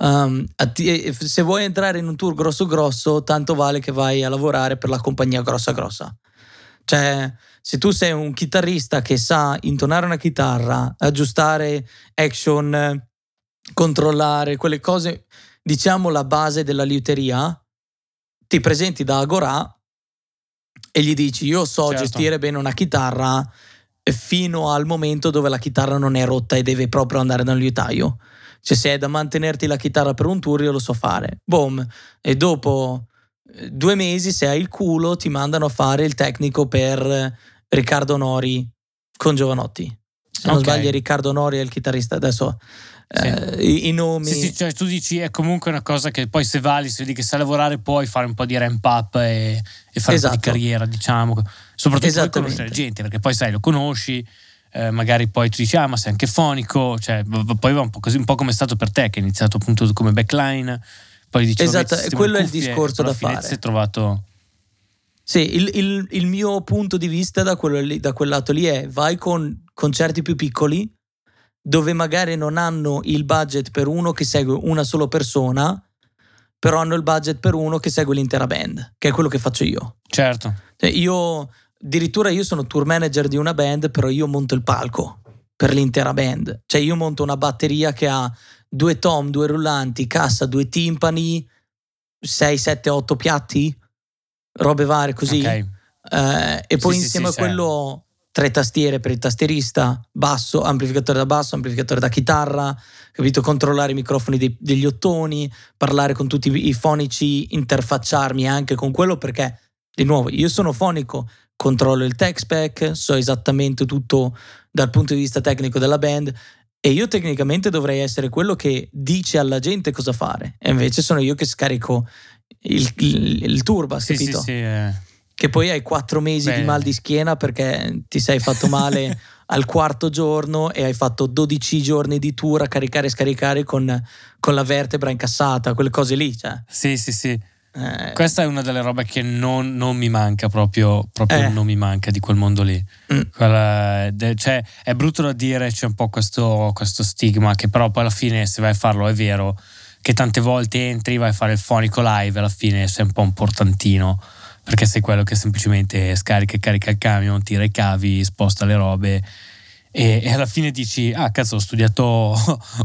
Um, se vuoi entrare in un tour grosso grosso, tanto vale che vai a lavorare per la compagnia grossa grossa. Cioè, se tu sei un chitarrista che sa intonare una chitarra, aggiustare action, controllare quelle cose, diciamo la base della liuteria, ti presenti da Agorà e gli dici io so certo. gestire bene una chitarra fino al momento dove la chitarra non è rotta e deve proprio andare da un liutaio. Cioè se è da mantenerti la chitarra per un tour io lo so fare. Boom. E dopo... due mesi se hai il culo ti mandano a fare il tecnico per Riccardo Nori con Jovanotti, se non okay. sbagli Riccardo Nori è il chitarrista adesso sì. eh, i, i nomi sì, sì, cioè, tu dici è comunque una cosa che poi se vali, se vedi che sai lavorare puoi fare un po' di ramp up e, e fare esatto. un po' di carriera diciamo, soprattutto per conoscere gente perché poi sai lo conosci eh, magari poi tu dici ah ma sei anche fonico, cioè poi va un po' così, un po' come è stato per te che hai iniziato appunto come backline, poi dici esatto, e quello è il discorso da fare, hai trovato. Sì, il, il, il mio punto di vista da, quello lì, da quel lato lì è vai con concerti più piccoli dove magari non hanno il budget per uno che segue una sola persona, però hanno il budget per uno che segue l'intera band, che è quello che faccio io. Certo. Cioè io addirittura io sono tour manager di una band, però io monto il palco per l'intera band. Cioè io monto una batteria che ha due tom, due rullanti, cassa, due timpani, sei, sette, otto piatti, robe varie così, okay. eh, e poi sì, insieme sì, sì, a quello tre tastiere per il tastierista, basso, amplificatore da basso, amplificatore da chitarra, capito? Controllare i microfoni dei, degli ottoni, parlare con tutti i fonici, interfacciarmi anche con quello, perché di nuovo io sono fonico, controllo il tech spec, so esattamente tutto dal punto di vista tecnico della band, e io tecnicamente dovrei essere quello che dice alla gente cosa fare, e invece sono io che scarico Il, il, il turba, sì, capito? Sì, sì, eh. Che poi hai quattro mesi Beh. di mal di schiena perché ti sei fatto male al quarto giorno e hai fatto dodici giorni di tour a caricare e scaricare con, con la vertebra incassata, quelle cose lì, cioè. Sì, sì, sì. Eh. Questa è una delle robe che non, non mi manca proprio, proprio eh. non mi manca di quel mondo lì. Mm. Quella, cioè, è brutto da dire, c'è un po' questo, questo stigma che però poi alla fine se vai a farlo è vero che tante volte entri, vai a fare il fonico live, alla fine sei un po' un portantino, perché sei quello che semplicemente scarica e carica il camion, tira i cavi, sposta le robe, e, e alla fine dici, ah cazzo, ho studiato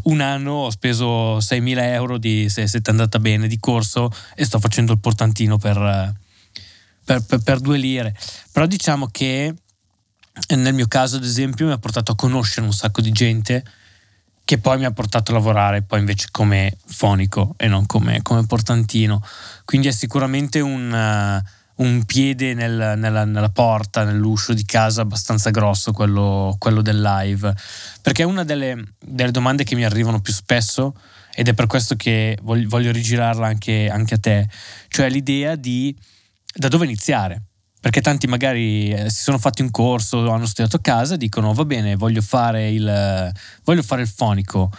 un anno, ho speso seimila euro, di, se, se ti è andata bene, di corso, e sto facendo il portantino per, per, per, per due lire. Però diciamo che nel mio caso, ad esempio, mi ha portato a conoscere un sacco di gente, che poi mi ha portato a lavorare poi invece come fonico e non come, come portantino. Quindi è sicuramente un, uh, un piede nel, nella, nella porta, nell'uscio di casa abbastanza grosso quello, quello del live. Perché è una delle, delle domande che mi arrivano più spesso, ed è per questo che voglio, voglio rigirarla anche, anche a te. Cioè l'idea di da dove iniziare. Perché tanti magari si sono fatti un corso, hanno studiato a casa e dicono va bene, voglio fare il, voglio fare il fonico.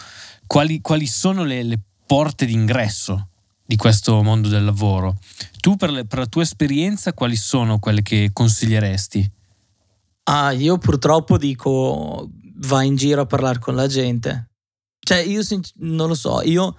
Quali, quali sono le, le porte d'ingresso di questo mondo del lavoro? Tu per, le, per la tua esperienza quali sono quelle che consiglieresti? Ah, io purtroppo dico vai in giro a parlare con la gente. Cioè io non lo so, io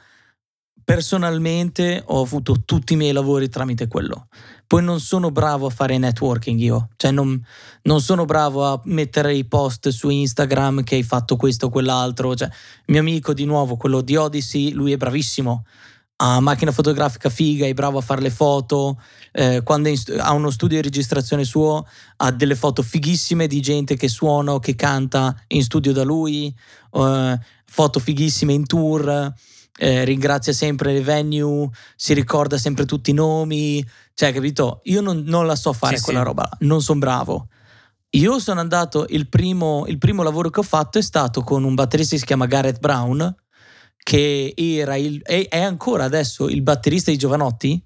personalmente ho avuto tutti i miei lavori tramite quello. Poi non sono bravo a fare networking io, cioè non, non sono bravo a mettere i post su Instagram che hai fatto questo o quell'altro, cioè mio amico di nuovo, quello di Odyssey, lui è bravissimo, ha macchina fotografica figa, è bravo a fare le foto, eh, quando in, ha uno studio di registrazione suo, ha delle foto fighissime di gente che suona o che canta in studio da lui, eh, foto fighissime in tour. Eh, ringrazia sempre le venue, si ricorda sempre tutti i nomi, cioè capito? Io non, non la so fare sì, quella sì. roba là, non sono bravo. Io sono andato, il primo, il primo lavoro che ho fatto è stato con un batterista che si chiama Gareth Brown, che era il, è, è ancora adesso il batterista di Jovanotti,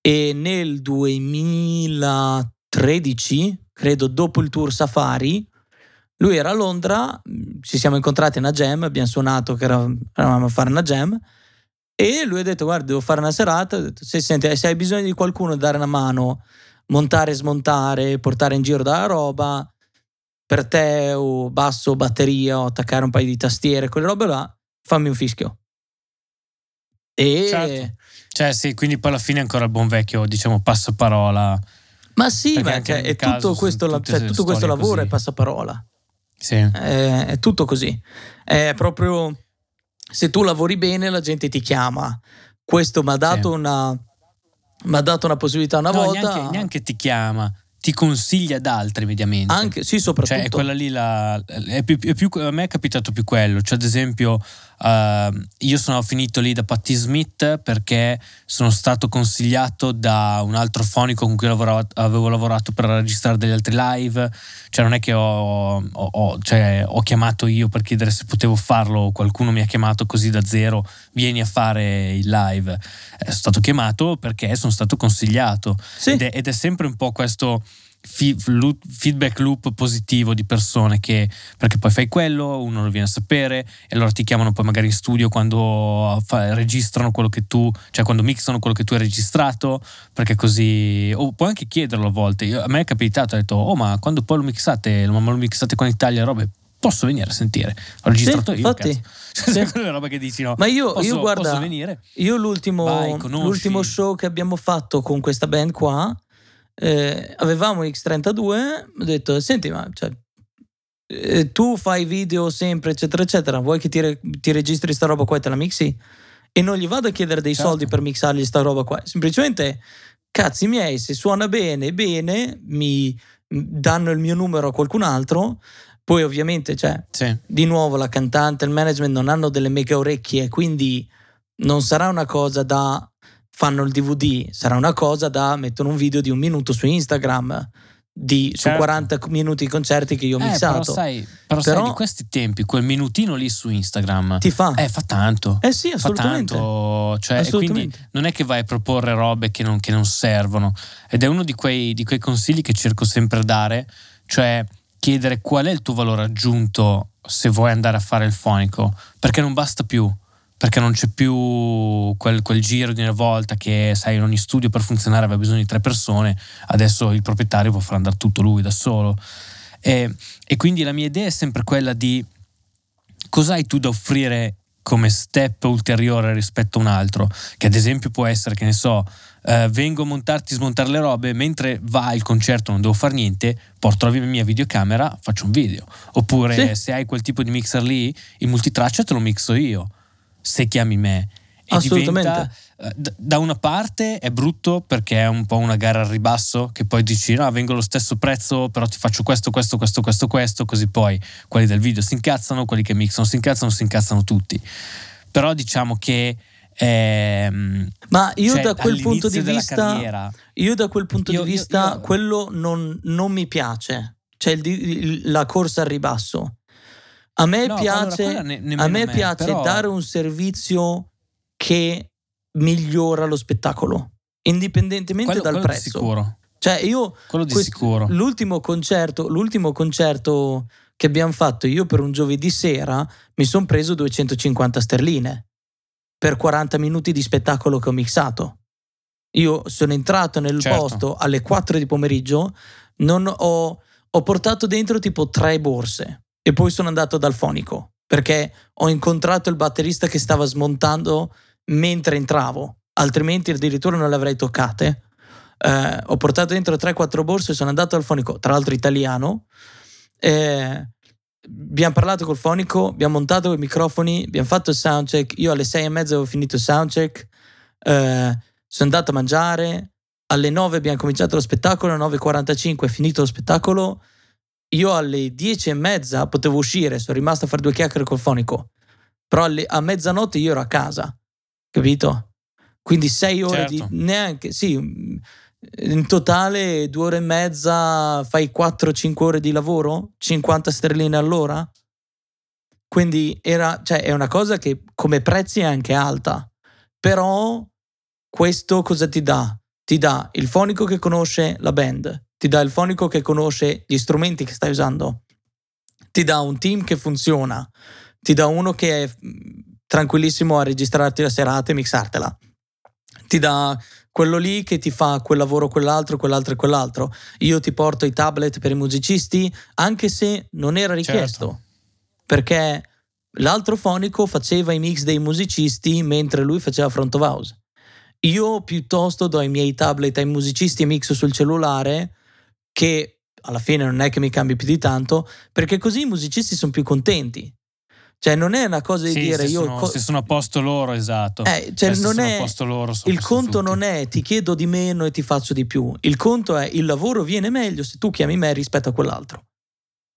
e nel duemilatredici, credo dopo il tour Safari, lui era a Londra, ci siamo incontrati in una jam, abbiamo suonato che eravamo a fare una jam e lui ha detto guarda devo fare una serata, ho detto, se, senti, se hai bisogno di qualcuno dare una mano, montare, smontare, portare in giro dalla roba, per te o basso, batteria o attaccare un paio di tastiere, quelle robe là, fammi un fischio. E certo. Cioè sì, quindi poi alla fine ancora il buon vecchio diciamo passaparola. Ma sì, ma cioè, è tutto questo, la, cioè, tutto questo lavoro così. È passaparola. Sì. È, è tutto così, è proprio se tu lavori bene la gente ti chiama, questo mi ha dato sì. una mi ha dato una possibilità una no, volta neanche, neanche ti chiama, ti consiglia ad altri mediamente anche, sì soprattutto cioè, è quella lì la, è più, è più, a me è capitato più quello, cioè ad esempio uh, io sono finito lì da Patti Smith perché sono stato consigliato da un altro fonico con cui lavoravo, avevo lavorato per registrare degli altri live, cioè non è che ho, ho, ho, cioè, ho chiamato io per chiedere se potevo farlo, qualcuno mi ha chiamato così da zero, vieni a fare il live, sono stato chiamato perché sono stato consigliato sì. ed, è, ed è sempre un po' questo feedback loop positivo di persone che, perché poi fai quello, uno lo viene a sapere e allora ti chiamano poi magari in studio quando fa, registrano quello che tu, cioè quando mixano quello che tu hai registrato, perché così, o puoi anche chiederlo a volte. Io, a me è capitato, ho detto oh ma quando poi lo mixate, ma lo mixate con Italia robe, posso venire a sentire? Ho registrato sì, io, infatti, cazzo. Sì. Quella roba che dici no. Ma io, posso, io guarda, posso venire? Io l'ultimo, Vai, l'ultimo show che abbiamo fatto con questa band qua, eh, avevamo X trentadue, ho detto senti ma cioè, eh, tu fai video sempre eccetera eccetera, vuoi che ti, re- ti registri sta roba qua e te la mixi? E non gli vado a chiedere dei certo. soldi per mixargli sta roba qua, semplicemente cazzi miei, se suona bene bene, mi danno il mio numero a qualcun altro. Poi ovviamente cioè, sì. di nuovo la cantante e il management non hanno delle mega orecchie, quindi non sarà una cosa da fanno il D V D, sarà una cosa da mettono un video di un minuto su Instagram di, certo. su quaranta minuti di concerti che io ho eh, mixato. Però, sai, però, però sai di questi tempi quel minutino lì su Instagram ti fa, eh, fa tanto. Eh sì, assolutamente. Fa tanto, cioè, assolutamente. Quindi non è che vai a proporre robe che non, che non servono, ed è uno di quei, di quei consigli che cerco sempre a dare, cioè chiedere qual è il tuo valore aggiunto se vuoi andare a fare il fonico, perché non basta più, perché non c'è più quel, quel giro di una volta che sai in ogni studio per funzionare aveva bisogno di tre persone, adesso il proprietario può far andare tutto lui da solo, e, e quindi la mia idea è sempre quella di cosa hai tu da offrire come step ulteriore rispetto a un altro, che ad esempio può essere che ne so, eh, vengo a montarti, smontare le robe, mentre va al concerto non devo fare niente, porto la mia videocamera, faccio un video, oppure sì. se hai quel tipo di mixer lì il multitraccia te lo mixo io se chiami me, e diventa, da una parte è brutto perché è un po' una gara al ribasso, che poi dici no vengo allo stesso prezzo però ti faccio questo questo questo questo questo, così poi quelli del video si incazzano, quelli che mixano si incazzano, si incazzano tutti, però diciamo che ehm, ma io, cioè, da quel punto di vista carriera, io da quel punto io, di vista io, io, quello non, non mi piace, cioè il, il, la corsa al ribasso a me no, piace, allora, ne, a me piace però... dare un servizio che migliora lo spettacolo indipendentemente quello, dal quello prezzo di sicuro. Cioè io quello di quest- sicuro. L'ultimo concerto, l'ultimo concerto che abbiamo fatto io per un giovedì sera mi sono preso duecentocinquanta sterline per quaranta minuti di spettacolo che ho mixato. Io sono entrato nel certo. posto alle quattro di pomeriggio, non ho, ho portato dentro tipo tre borse e poi sono andato dal fonico perché ho incontrato il batterista che stava smontando mentre entravo, altrimenti addirittura non le avrei toccate. Eh, ho portato dentro tre quattro borse e sono andato al fonico, tra l'altro italiano. Eh, abbiamo parlato col fonico, abbiamo montato i microfoni, abbiamo fatto il soundcheck. Io alle sei e mezza avevo finito il soundcheck, eh, sono andato a mangiare, alle nove abbiamo cominciato lo spettacolo, alle nove e quarantacinque è finito lo spettacolo. Io alle dieci e mezza potevo uscire, sono rimasto a fare due chiacchiere col fonico, però alle, a mezzanotte io ero a casa, capito? Quindi sei ore certo. di neanche, sì, in totale due ore e mezza, fai quattro cinque ore di lavoro, cinquanta sterline all'ora, quindi era, cioè, è una cosa che come prezzi è anche alta, però questo cosa ti dà? Ti dà il fonico che conosce la band, ti dà il fonico che conosce gli strumenti che stai usando, ti dà un team che funziona, ti dà uno che è tranquillissimo a registrarti la serata e mixartela, ti dà quello lì che ti fa quel lavoro, quell'altro, quell'altro e quell'altro. Io ti porto i tablet per i musicisti, anche se non era richiesto, certo. perché l'altro fonico faceva i mix dei musicisti mentre lui faceva front of house. Io piuttosto do i miei tablet ai musicisti e mixo sul cellulare, che alla fine non è che mi cambi più di tanto, perché così i musicisti sono più contenti. Cioè non è una cosa di sì, dire se io sono, co- se sono a posto loro, esatto. Eh, cioè, cioè non se è, sono a posto loro, sono il conto non è ti chiedo di meno e ti faccio di più. Il conto è il lavoro viene meglio se tu chiami me rispetto a quell'altro.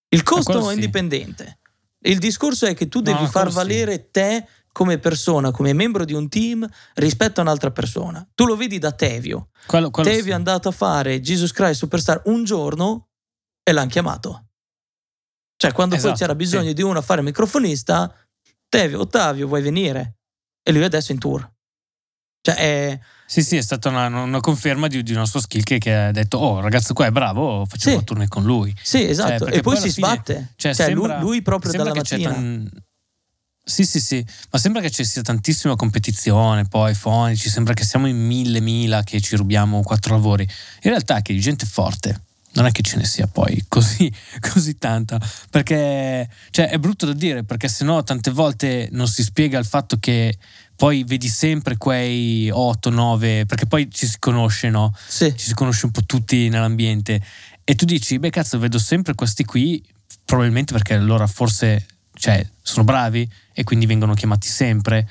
Il costo è indipendente. Sì. Il discorso è che tu devi no, far valere sì. te come persona, come membro di un team rispetto a un'altra persona. Tu lo vedi da Tevio. Quello, quello Tevio sì. è andato a fare Jesus Christ Superstar un giorno e l'hanno chiamato. Cioè quando esatto, poi c'era bisogno sì. di uno a fare microfonista, Tevio, Ottavio vuoi venire? E lui adesso è in tour. Cioè, è... Sì, sì, è stata una, una conferma di, di una sua skill che, che ha detto: oh, ragazzo qua è bravo, facciamo sì. un tournée con lui. Sì, esatto. Cioè, e poi, poi si fine, sbatte. Cioè, cioè sembra, lui, lui proprio dalla mattina. Tan... Sì, sì, sì. Ma sembra che ci sia tantissima competizione, poi fonici, sembra che siamo in mille, mila, che ci rubiamo quattro lavori. In realtà è che di gente forte non è che ce ne sia poi così, così tanta, perché cioè, è brutto da dire, perché sennò tante volte non si spiega il fatto che poi vedi sempre quei otto nove, perché poi ci si conosce, no? Sì. Ci si conosce un po' tutti nell'ambiente e tu dici, beh cazzo, vedo sempre questi qui, probabilmente perché allora forse cioè, sono bravi e quindi vengono chiamati sempre.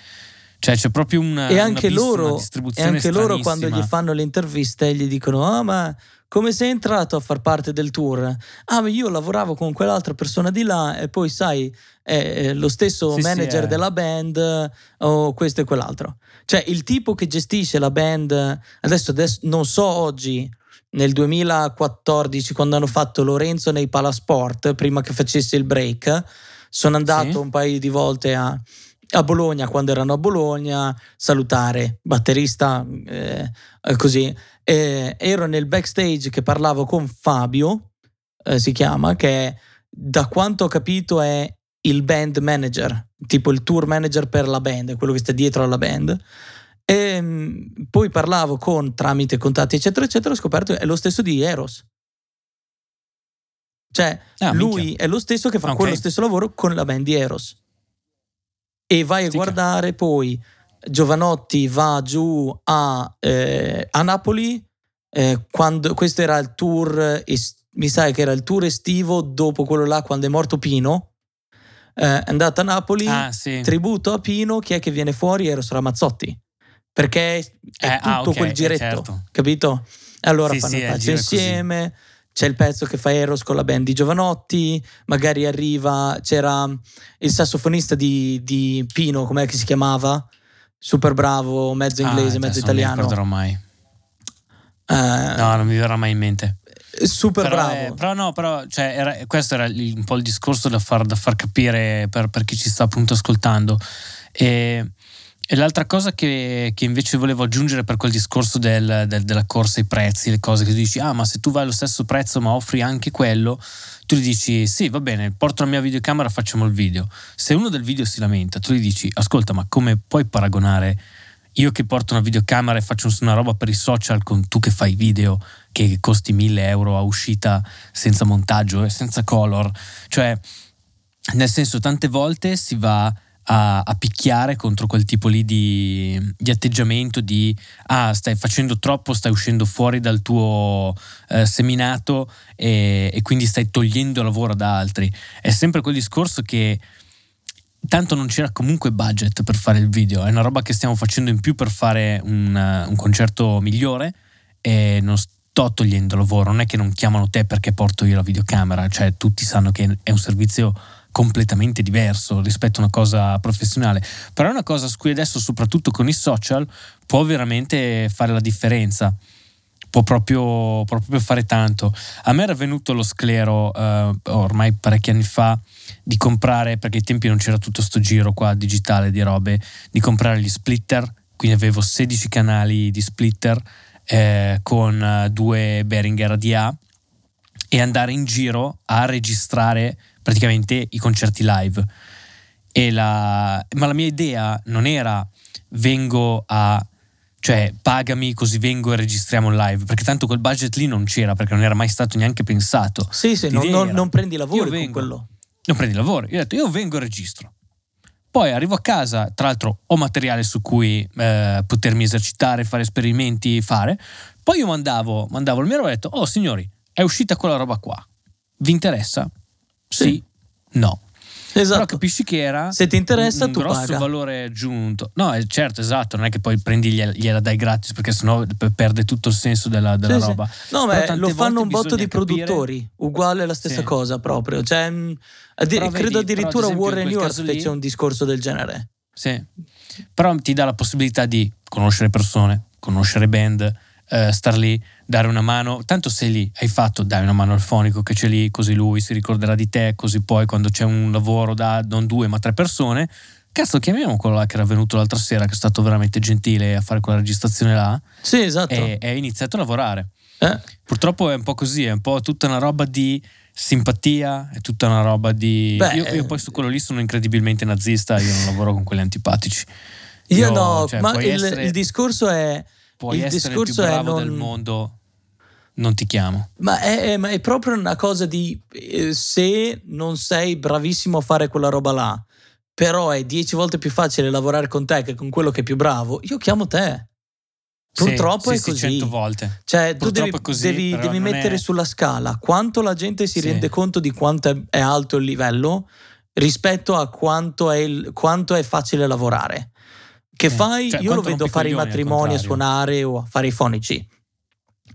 Cioè c'è proprio una, e anche una, loro, una distribuzione e anche loro quando gli fanno le interviste gli dicono: ah, oh, ma come sei entrato a far parte del tour? Ah, ma io lavoravo con quell'altra persona di là e poi sai è lo stesso sì, manager sì, della band o questo e quell'altro. Cioè il tipo che gestisce la band adesso, adesso non so oggi nel duemilaquattordici quando hanno fatto Lorenzo nei Palasport prima che facesse il break, sono andato sì. un paio di volte a a Bologna, quando erano a Bologna, salutare, batterista, eh, così. Eh, ero nel backstage che parlavo con Fabio, eh, si chiama, che da quanto ho capito è il band manager, tipo il tour manager per la band, quello che sta dietro alla band. E poi parlavo con, tramite contatti eccetera eccetera, ho scoperto che è lo stesso di Eros. Cioè ah, lui minchia. è lo stesso che fa okay. quello stesso lavoro con la band di Eros. E vai a Stica. guardare poi Jovanotti va giù a, eh, a Napoli, eh, quando questo era il tour, est- mi sa che era il tour estivo dopo quello là quando è morto Pino, eh, è andato a Napoli, ah, sì. tributo a Pino, chi è che viene fuori? Eros Ramazzotti, perché è eh, tutto ah, okay, quel giretto, certo. capito? Allora sì, fanno sì, il pezzo insieme, così. C'è il pezzo che fa Eros con la band di Jovanotti, magari arriva, c'era il sassofonista di, di Pino, com'è che si chiamava? Super bravo, mezzo inglese, ah, mezzo italiano. Non mi ricorderò mai. Uh, no, non mi verrà mai in mente. Super però, bravo. Eh, però no, però cioè, era, questo era il, un po' il discorso da far, da far capire per, per chi ci sta appunto ascoltando. E... E l'altra cosa che, che invece volevo aggiungere per quel discorso del, del, della corsa ai prezzi, le cose che tu dici, ah ma se tu vai allo stesso prezzo ma offri anche quello, tu gli dici sì va bene, porto la mia videocamera, facciamo il video. Se uno del video si lamenta, tu gli dici ascolta, ma come puoi paragonare io che porto una videocamera e faccio una roba per i social con tu che fai video che costi mille euro a uscita senza montaggio e senza color? Cioè nel senso, tante volte si va A, a picchiare contro quel tipo lì di, di atteggiamento di ah stai facendo troppo, stai uscendo fuori dal tuo eh, seminato e, e quindi stai togliendo lavoro ad altri. È sempre quel discorso che tanto non c'era comunque budget per fare il video, è una roba che stiamo facendo in più per fare un, un concerto migliore e non sto togliendo lavoro, non è che non chiamano te perché porto io la videocamera, cioè tutti sanno che è un servizio completamente diverso rispetto a una cosa professionale, però è una cosa su cui adesso soprattutto con i social può veramente fare la differenza, può proprio, può proprio fare tanto. A me era venuto lo sclero eh, ormai parecchi anni fa di comprare, perché ai tempi non c'era tutto sto giro qua digitale di robe, di comprare gli splitter, quindi avevo sedici canali di splitter eh, con due Behringer A D A e andare in giro a registrare praticamente i concerti live. E la, ma la mia idea non era vengo a, cioè pagami così vengo e registriamo live, perché tanto quel budget lì non c'era, perché non era mai stato neanche pensato. Sì, sì, non, non, non prendi lavoro con quello. Non prendi lavoro. Io ho detto io vengo e registro. Poi arrivo a casa, tra l'altro ho materiale su cui eh, potermi esercitare, fare esperimenti, fare. Poi io mandavo, mandavo il mio lavoro e ho detto oh signori, è uscita quella roba qua. Vi interessa? Sì, sì, no. Esatto. Però capisci che era se ti interessa, un, un tu grosso paga. Valore aggiunto. No, certo, esatto, non è che poi prendi gliela, gliela dai gratis, perché sennò perde tutto il senso della, della sì, roba. Sì. No, ma lo fanno un botto di capire... produttori, uguale alla stessa sì. cosa proprio. Cioè, addi- vedi, credo addirittura ad esempio, Warren Earth lì... c'è un discorso del genere. Sì, però ti dà la possibilità di conoscere persone, conoscere band, eh, star lì, dare una mano, tanto sei lì, hai fatto, dai una mano al fonico che c'è lì, così lui si ricorderà di te, così poi quando c'è un lavoro da non due ma tre persone Cazzo, chiamiamo quello là che era venuto l'altra sera, che è stato veramente gentile a fare quella registrazione là. Sì, esatto. E è iniziato a lavorare. Eh? Purtroppo è un po' così, è un po' tutta una roba di simpatia, è tutta una roba di... Beh, io, io poi su quello lì sono incredibilmente nazista, io non lavoro con quelli antipatici. Io, io no, cioè, ma il, essere, il discorso è... Puoi il essere il più bravo non... del mondo... non ti chiamo. Ma è, è, ma è proprio una cosa di eh, se non sei bravissimo a fare quella roba là, però è dieci volte più facile lavorare con te che con quello che è più bravo, io chiamo te. Purtroppo sì, è sì, così. cento volte. Cioè, purtroppo tu devi, è così, devi, devi mettere è... sulla scala quanto la gente si sì. rende conto di quanto è, è alto il livello rispetto a quanto è, il, quanto è facile lavorare. Che eh, fai? Cioè, io lo vedo fare i matrimoni, a suonare o a fare i fonici.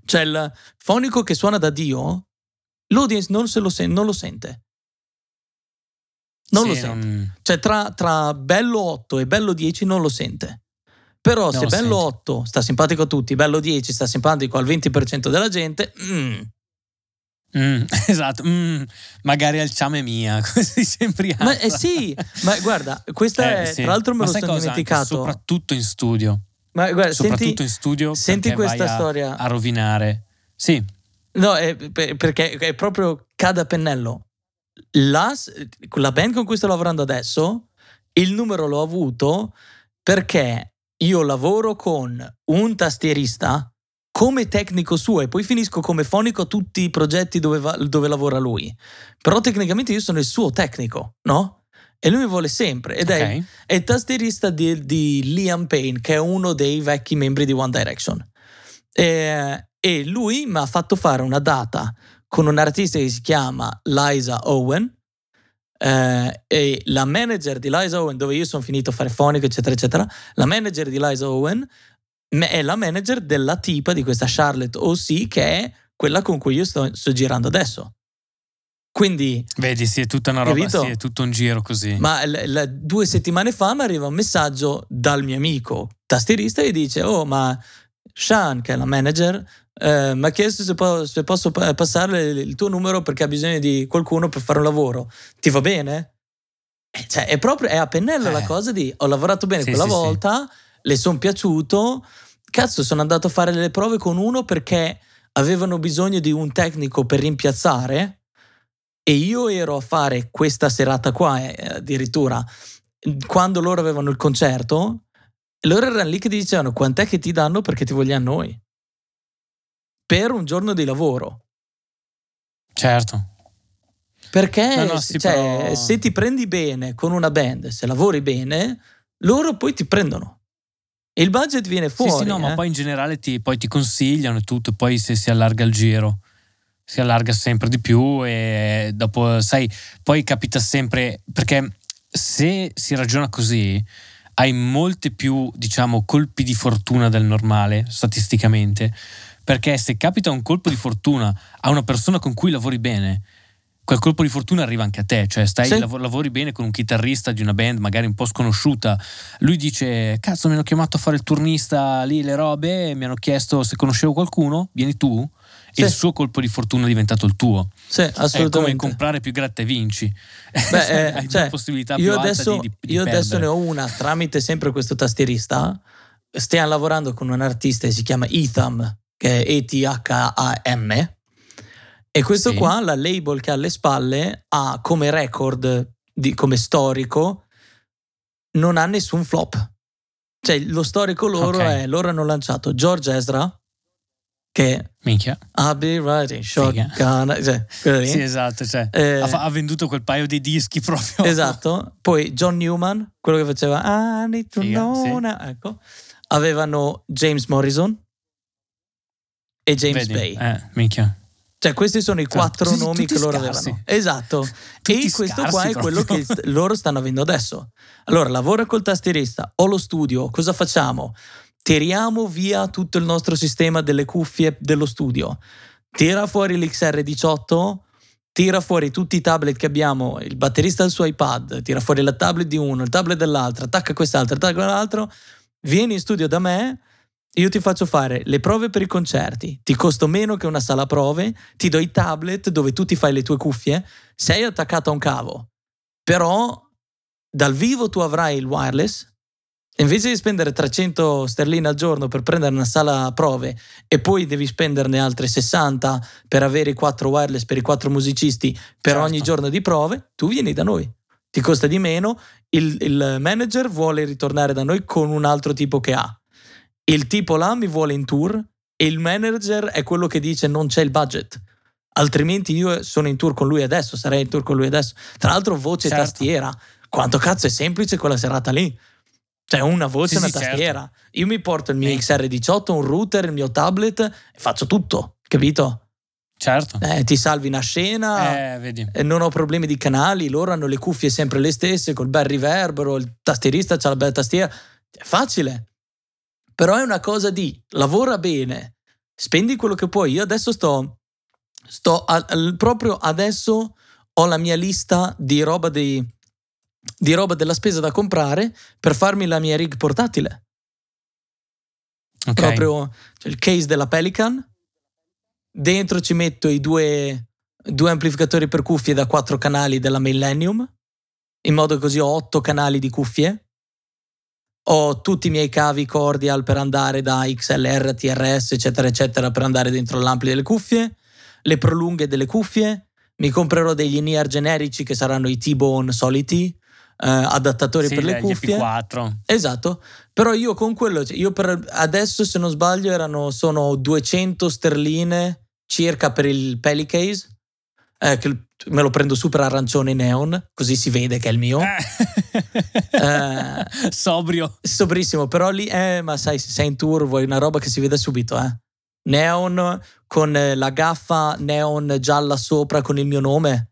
Cioè il fonico che suona da Dio, l'audience non, se lo, sen- non lo sente. Non sì, lo sente. Non... Cioè tra, tra bello otto e bello dieci non lo sente. Però non se bello sente. otto sta simpatico a tutti, bello dieci sta simpatico al venti per cento della gente... Mm. Mm, esatto. Mm, magari al ciame mia, così sempre. Ma eh, sì, ma guarda, questa eh, è... Sì. Tra l'altro me ma lo sono dimenticato. Anche, soprattutto in studio. Ma guarda, soprattutto senti, in studio senti questa vai a, storia a rovinare. Sì. No, è, perché è proprio cada pennello. La, la band con cui sto lavorando adesso, il numero l'ho avuto perché io lavoro con un tastierista come tecnico suo e poi finisco come fonico a tutti i progetti dove, va, dove lavora lui. Però tecnicamente io sono il suo tecnico, no? E lui mi vuole sempre ed okay. è, è il tastierista di, di Liam Payne, che è uno dei vecchi membri di One Direction, e, e lui mi ha fatto fare una data con un artista che si chiama Liza Owen, eh, e la manager di Liza Owen, dove io sono finito a fare fonico eccetera eccetera, la manager di Liza Owen è la manager della tipa di questa Charlotte O C, che è quella con cui io sto, sto girando adesso. Quindi, vedi, sì, è tutta una roba, sì, è tutto un giro così. Ma l- l- due settimane fa mi arriva un messaggio dal mio amico tastierista e dice: oh, ma Sean, che è la manager, eh, mi ha chiesto se, po- se posso pa- passarle il tuo numero perché ha bisogno di qualcuno per fare un lavoro. Ti va bene? Cioè, è proprio è a pennello eh. la cosa di ho lavorato bene sì, quella sì, volta, sì. le sono piaciuto, cazzo, sono andato a fare le prove con uno perché avevano bisogno di un tecnico per rimpiazzare. E io ero a fare questa serata qua, eh, addirittura, quando loro avevano il concerto, loro erano lì che dicevano quant'è che ti danno perché ti vogliamo noi. Per un giorno di lavoro. Certo. Perché no, no, sì, cioè, però... se ti prendi bene con una band, se lavori bene, loro poi ti prendono. E il budget viene fuori. Sì, sì, no, eh? ma poi in generale ti, poi ti consigliano e tutto, e poi se si allarga il giro. Si allarga sempre di più e dopo, sai, poi capita sempre, perché se si ragiona così hai molti più, diciamo, colpi di fortuna del normale, statisticamente, perché se capita un colpo di fortuna a una persona con cui lavori bene, quel colpo di fortuna arriva anche a te, cioè stai sì. lav- lavori bene con un chitarrista di una band magari un po' sconosciuta, lui dice cazzo mi hanno chiamato a fare il turnista lì le robe, mi hanno chiesto se conoscevo qualcuno, vieni tu, sì. e il suo colpo di fortuna è diventato il tuo. Sì, assolutamente. È come comprare più gratta e vinci. Beh, eh, hai cioè, una possibilità più alta adesso, di, di, di io perdere. Adesso ne ho una tramite sempre questo tastierista, stiamo lavorando con un artista che si chiama Etham, che è E T H A M. E questo sì. qua, la label che ha alle spalle, ha come record, di, come storico, non ha nessun flop. Cioè, lo storico loro okay. è, loro hanno lanciato George Ezra, che minchia. I'll be riding shotgun. Cioè, sì, esatto. Cioè, eh, ha, ha venduto quel paio di dischi proprio. Esatto. Poi John Newman, quello che faceva I need to Figa, know. Sì. Ecco. Avevano James Morrison e James Vedi, Bay. Eh, minchia. Cioè questi sono i quattro sì, nomi che loro scarsi. avevano. Esatto. Tutti e questo qua è proprio. quello che loro stanno avendo adesso. Allora lavora col tastierista, ho lo studio, cosa facciamo? Tiriamo via tutto il nostro sistema delle cuffie dello studio, tira fuori l'X R diciotto, tira fuori tutti i tablet che abbiamo, il batterista del suo iPad, tira fuori la tablet di uno, il tablet dell'altro, attacca quest'altro, attacca quell'altro, vieni in studio da me, io ti faccio fare le prove per i concerti, ti costo meno che una sala prove, ti do i tablet dove tu ti fai le tue cuffie, sei attaccato a un cavo, però dal vivo tu avrai il wireless, invece di spendere trecento sterline al giorno per prendere una sala prove e poi devi spenderne altre sessanta per avere i quattro wireless per i quattro musicisti per certo. ogni giorno di prove, tu vieni da noi, ti costa di meno, il, il manager vuole ritornare da noi con un altro tipo che ha, il tipo là mi vuole in tour e il manager è quello che dice non c'è il budget, altrimenti io sono in tour con lui adesso, sarei in tour con lui adesso, tra l'altro voce certo. e tastiera, quanto cazzo è semplice quella serata lì. Cioè una voce e sì, una sì, tastiera. Certo. Io mi porto il mio eh. X R diciotto, un router, il mio tablet e faccio tutto, capito? Certo. Eh, ti salvi una scena, eh, vedi. Eh, non ho problemi di canali, loro hanno le cuffie sempre le stesse, col bel riverbero, il tastierista c'ha la bella tastiera. È facile. Però è una cosa di lavora bene, spendi quello che puoi. Io adesso sto, sto al, al, proprio adesso ho la mia lista di roba dei... di roba della spesa da comprare per farmi la mia rig portatile. Okay. Proprio cioè il case della Pelican, dentro ci metto i due, due amplificatori per cuffie da quattro canali della Millennium, in modo che così ho otto canali di cuffie, ho tutti i miei cavi cordial per andare da X L R a T R S eccetera eccetera per andare dentro l'ampli delle cuffie, le prolunghe delle cuffie, mi comprerò degli in-ear generici che saranno i T-Bone Solity, Eh, adattatori sì, per le cuffie F quattro. Esatto, però io con quello io per adesso se non sbaglio erano sono duecento sterline circa per il Pelicase, eh, che me lo prendo super arancione neon così si vede che è il mio eh, sobrio sobrissimo, però lì eh, ma sai se sei in tour vuoi una roba che si vede subito, eh neon con la gaffa neon gialla sopra con il mio nome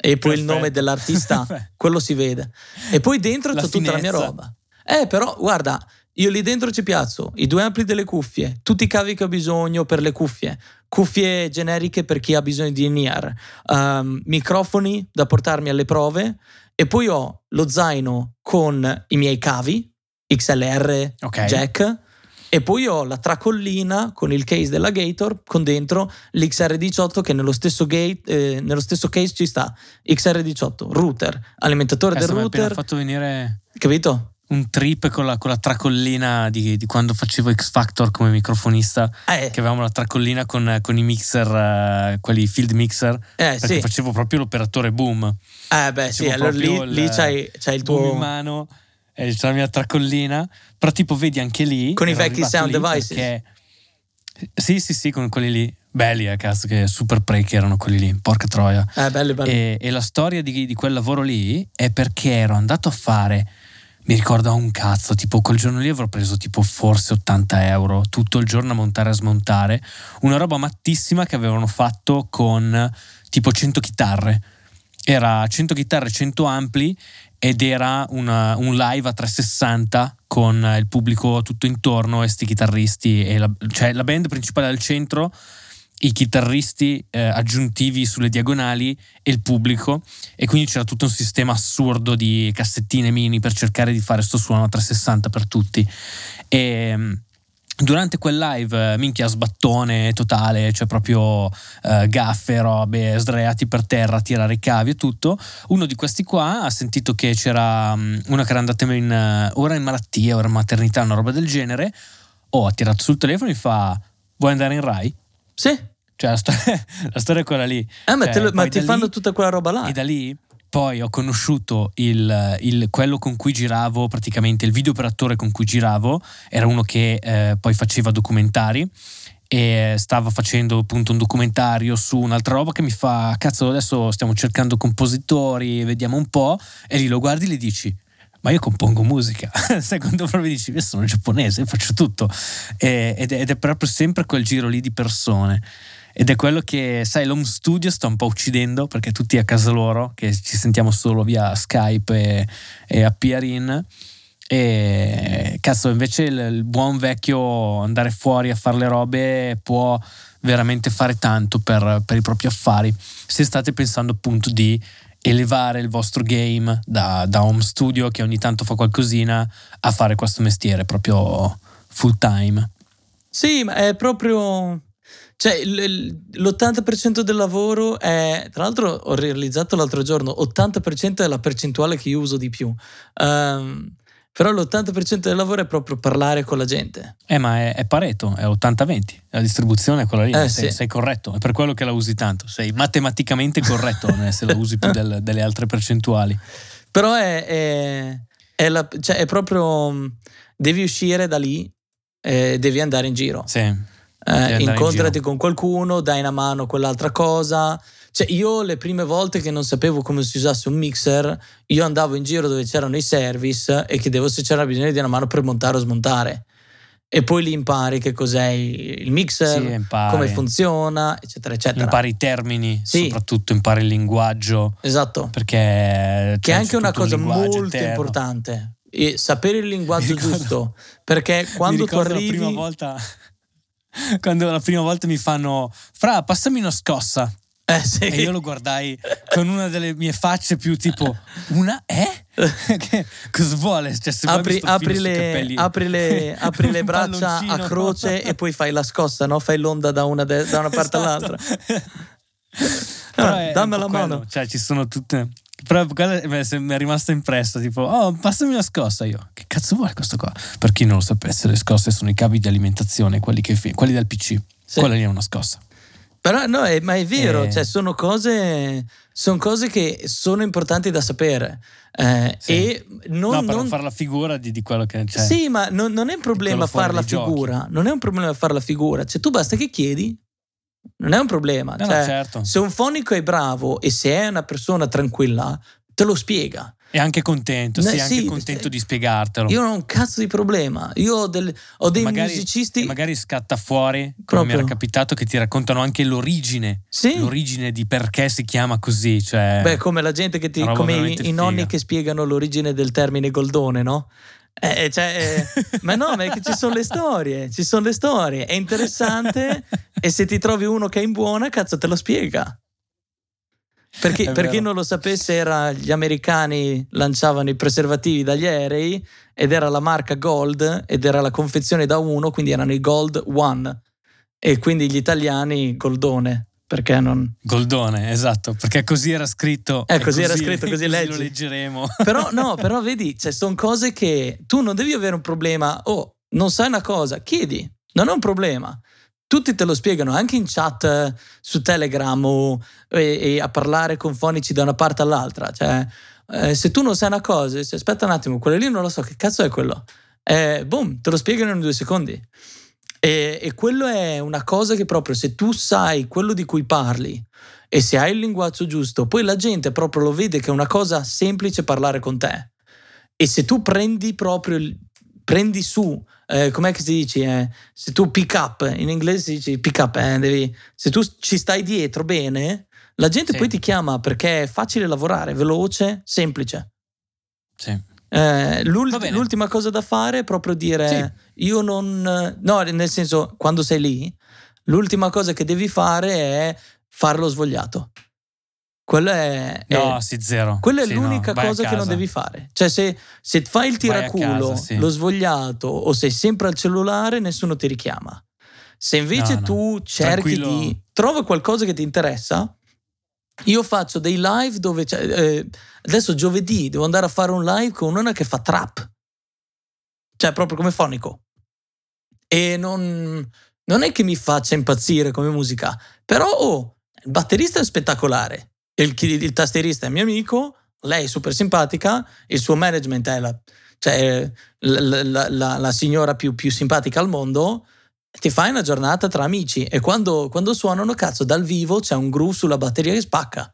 e poi perfetto. Il nome dell'artista quello si vede e poi dentro la c'ho finezza. Tutta la mia roba eh però guarda io lì dentro ci piazzo i due ampli delle cuffie, tutti i cavi che ho bisogno per le cuffie, cuffie generiche per chi ha bisogno di in-ear, um, microfoni da portarmi alle prove e poi ho lo zaino con i miei cavi X L R okay. jack e poi ho la tracollina con il case della Gator con dentro l'X R diciotto che nello stesso, gate, eh, nello stesso case ci sta X R diciotto, router, alimentatore Cazzo, del router. Mi ha fatto venire capito? Un trip con la, con la tracollina di, di quando facevo X Factor come microfonista eh. che avevamo la tracollina con, con i mixer, uh, quelli field mixer eh, perché sì. facevo proprio l'operatore boom eh beh facevo sì allora lì, il, lì c'hai, c'hai il tuo boom in mano. C'è la mia tracollina, però tipo vedi anche lì con i vecchi sound devices perché... sì sì sì con quelli lì belli eh cazzo che super break erano quelli lì, porca troia eh, belli, belli. E, e la storia di, di quel lavoro lì è perché ero andato a fare mi ricordo un cazzo tipo quel giorno lì avrò preso tipo forse ottanta euro tutto il giorno a montare e a smontare una roba mattissima che avevano fatto con tipo cento chitarre era cento chitarre cento ampli ed era una, un live a trecentosessanta con il pubblico tutto intorno e sti chitarristi e la, cioè la band principale al centro, i chitarristi eh, aggiuntivi sulle diagonali e il pubblico e quindi c'era tutto un sistema assurdo di cassettine mini per cercare di fare sto suono a trecentosessanta per tutti e... Durante quel live, minchia, sbattone totale, cioè proprio eh, gaffe, robe, sdraiati per terra, tirare i cavi e tutto. Uno di questi qua ha sentito che c'era um, una che era andata in, uh, ora in malattia, ora in maternità, una roba del genere. Oh, ha tirato sul telefono e mi fa, vuoi andare in Rai? Sì. Cioè la, stor- la storia è quella lì. Eh, ma, cioè, te lo, ma ti fanno lì, tutta quella roba là. E da lì... Poi ho conosciuto il, il, quello con cui giravo, praticamente il video operatore con cui giravo, era uno che eh, poi faceva documentari e stava facendo appunto un documentario su un'altra roba che mi fa cazzo adesso stiamo cercando compositori, vediamo un po' e lì lo guardi e gli dici ma io compongo musica, secondo proprio dici io sono giapponese, faccio tutto e, ed, è, ed è proprio sempre quel giro lì di persone. Ed è quello che, sai, l'home studio sta un po' uccidendo perché tutti a casa loro, che ci sentiamo solo via Skype e, e a P R I N. E cazzo, invece il, il buon vecchio andare fuori a fare le robe può veramente fare tanto per, per i propri affari. Se state pensando appunto di elevare il vostro game da, da home studio che ogni tanto fa qualcosina a fare questo mestiere proprio full time. Sì, ma è proprio... Cioè l'ottanta per cento del lavoro è, tra l'altro ho realizzato l'altro giorno, ottanta per cento è la percentuale che io uso di più. Um, però l'ottanta per cento del lavoro è proprio parlare con la gente. Eh, ma è, è Pareto, è ottanta venti. La distribuzione è quella lì, eh, sei, sì. sei corretto. È per quello che la usi tanto, sei matematicamente corretto se la usi più del, delle altre percentuali. Però è, è, è, la, cioè è proprio, devi uscire da lì e devi andare in giro. Sì, eh, incontrati in con qualcuno, dai una mano a quell'altra cosa. Cioè io le prime volte che non sapevo come si usasse un mixer, io andavo in giro dove c'erano i service e chiedevo se c'era bisogno di una mano per montare o smontare. E poi lì impari che cos'è il mixer, sì, come funziona, eccetera, eccetera. Impari i termini, sì. Soprattutto impari il linguaggio. Esatto. Perché che è anche una cosa molto interno. importante. E sapere il linguaggio ricordo, giusto. Perché quando tu arrivi... La prima volta, quando la prima volta mi fanno «Fra, passami una scossa». Eh, sì. E io lo guardai con una delle mie facce più tipo una eh? Che cosa vuole? Cioè, se apri, apri, le, apri le, apri le braccia a croce e poi fai la scossa, no? Fai l'onda da una, de- da una parte esatto. all'altra. Ah, dammi la mano. Quello. Cioè ci sono tutte... Però mi è rimasta impressa, tipo, oh, passami la scossa. Io, che cazzo vuole questo qua? Per chi non lo sapesse, le scosse sono i cavi di alimentazione, quelli, che, quelli del P C. Sì. Quella lì è una scossa. Però no, è, ma è vero, eh. Cioè sono cose, sono cose che sono importanti da sapere. Eh, sì. E non, no, per non, non fare la figura di, di quello che c'è. Sì, ma non, non è un problema fare la figura. Giochi. Non è un problema fare la figura. Cioè tu basta che chiedi, non è un problema. No, cioè, no, certo. Se un fonico è bravo e se è una persona tranquilla, te lo spiega. E anche contento, no, sei sì, anche contento se, di spiegartelo. Io non ho un cazzo di problema. Io ho, del, ho dei magari, musicisti. Magari scatta fuori, come mi era capitato, che ti raccontano anche l'origine. Sì. L'origine di perché si chiama così. Cioè, beh, come la gente che ti. Come i, i nonni che spiegano l'origine del termine goldone, no? Eh, cioè, eh, ma no, ma è che ci sono le storie. Ci sono le storie. È interessante. E se ti trovi uno che è in buona, cazzo, te lo spiega. Perché, per chi non lo sapesse, era gli americani lanciavano i preservativi dagli aerei ed era la marca Gold ed era la confezione da uno, quindi erano i Gold One e quindi gli italiani Goldone. Perché non... Goldone, esatto, perché così era scritto. Eh, così, così era scritto, così, così lo leggeremo. Però no, però vedi, cioè, sono cose che tu non devi avere un problema. Oh, non sai una cosa, chiedi, non è un problema. Tutti te lo spiegano, anche in chat su Telegram o e, e a parlare con fonici da una parte all'altra. Cioè, eh, se tu non sai una cosa, cioè, aspetta un attimo, quello lì non lo so, che cazzo è quello? Eh, boom, te lo spiegano in due secondi. E, e quello è una cosa che proprio se tu sai quello di cui parli e se hai il linguaggio giusto, poi la gente proprio lo vede che è una cosa semplice parlare con te. E se tu prendi proprio il, prendi su, eh, com'è che si dice? Eh? Se tu pick up, in inglese si dice pick up, eh, devi, se tu ci stai dietro bene, la gente sì. poi ti chiama perché è facile lavorare, veloce, semplice. Sì. Eh, l'ult- l'ultima cosa da fare è proprio dire, sì. io non... No, nel senso, quando sei lì, l'ultima cosa che devi fare è farlo svogliato. Quello è, no, è, sì, zero. Quella sì, è l'unica no, cosa che non devi fare. Cioè, se, se fai il tiraculo, casa, sì. lo svogliato, o sei sempre al cellulare, nessuno ti richiama. Se invece no, no. tu cerchi Tranquillo. di trova qualcosa che ti interessa. Io faccio dei live dove eh, adesso giovedì devo andare a fare un live con una che fa trap, cioè proprio come fonico. E non, non è che mi faccia impazzire come musica, però oh, il batterista è spettacolare. Il, il tastierista è mio amico, lei è super simpatica, il suo management è la, cioè, la, la, la, la signora più, più simpatica al mondo. Ti fai una giornata tra amici e quando, quando suonano, cazzo, dal vivo c'è un groove sulla batteria che spacca.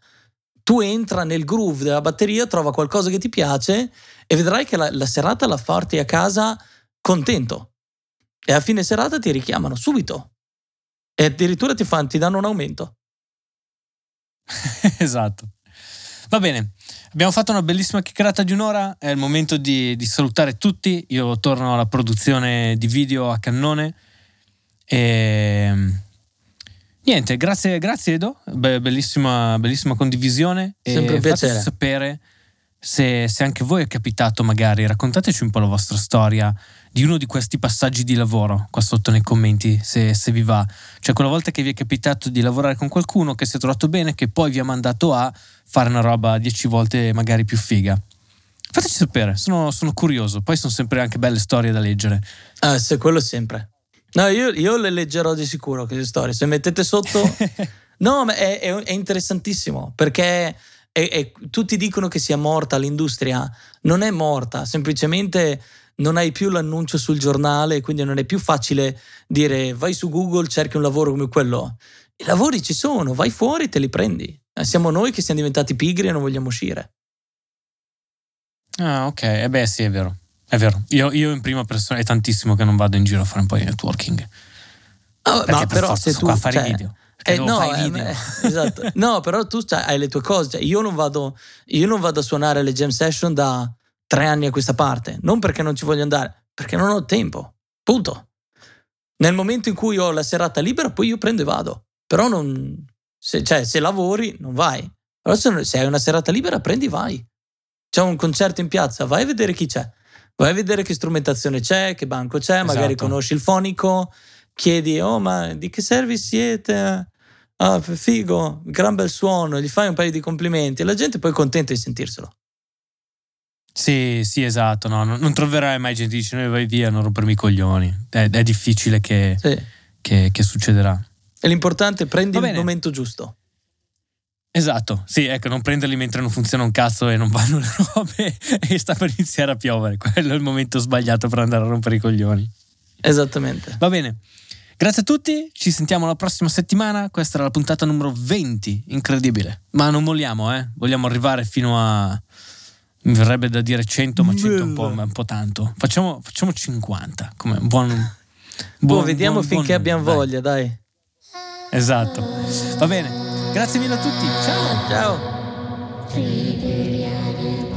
Tu entra nel groove della batteria, trova qualcosa che ti piace e vedrai che la, la serata la farti a casa contento. E a fine serata ti richiamano subito e addirittura ti, fan, ti danno un aumento. Esatto. Va bene, abbiamo fatto una bellissima chiacchierata di un'ora, è il momento di, di salutare tutti. Io torno alla produzione di video a cannone e niente, grazie, grazie Edo, Be- bellissima, bellissima condivisione. Sempre e un piacere. Sapere Se, se anche voi è capitato, magari raccontateci un po' la vostra storia di uno di questi passaggi di lavoro qua sotto nei commenti, se, se vi va. Cioè quella volta che vi è capitato di lavorare con qualcuno che si è trovato bene, che poi vi ha mandato a fare una roba dieci volte magari più figa. Fateci sapere, sono, sono curioso. Poi sono sempre anche belle storie da leggere. Ah, se quello sempre. No, io, io le leggerò di sicuro queste storie. Se mettete sotto... no, ma è, è, è interessantissimo perché... E, e tutti dicono che sia morta l'industria, non è morta, semplicemente non hai più l'annuncio sul giornale, quindi non è più facile dire vai su Google, cerchi un lavoro come quello. I lavori ci sono, vai fuori e te li prendi. Siamo noi che siamo diventati pigri e non vogliamo uscire. Ah, ok, e beh sì, è vero, è vero. Io, io in prima persona è tantissimo che non vado in giro a fare un po' di networking. Ah, perché ma per però forza se sono tu, qua a fare cioè, video. Eh, no, fai video. Eh, esatto. No, però tu cioè, hai le tue cose. Cioè, io, non vado, io non vado a suonare le jam session da tre anni a questa parte. Non perché non ci voglio andare, perché non ho tempo. Punto. Nel momento in cui ho la serata libera, poi io prendo e vado. Però non, se, cioè, se lavori, non vai. Allora se, se hai una serata libera, prendi e vai. C'è un concerto in piazza, vai a vedere chi c'è. Vai a vedere che strumentazione c'è, che banco c'è. Esatto. Magari conosci il fonico, chiedi, oh ma di che service siete? Ah, figo, gran bel suono, gli fai un paio di complimenti e la gente poi è contenta di sentirselo. Sì, sì, esatto. No, non, non troverai mai gente che dice noi vai via, non rompermi i coglioni. È, è difficile che, sì. che, che succederà. E l'importante è prendi il momento giusto. Esatto, sì, ecco, non prenderli mentre non funziona un cazzo e non vanno le robe e sta per iniziare a piovere. Quello è il momento sbagliato per andare a rompere i coglioni. Esattamente. Va bene. Grazie a tutti, ci sentiamo la prossima settimana. Questa era la puntata numero venti, incredibile. Ma non molliamo, eh? Vogliamo arrivare fino a... mi verrebbe da dire cento, ma cento è un po', un po' tanto. Facciamo, facciamo cinquanta, come un buon... buon boh, vediamo buon, finché buon, abbiamo dai. voglia, dai. Esatto. Va bene, grazie mille a tutti. Ciao! Ciao!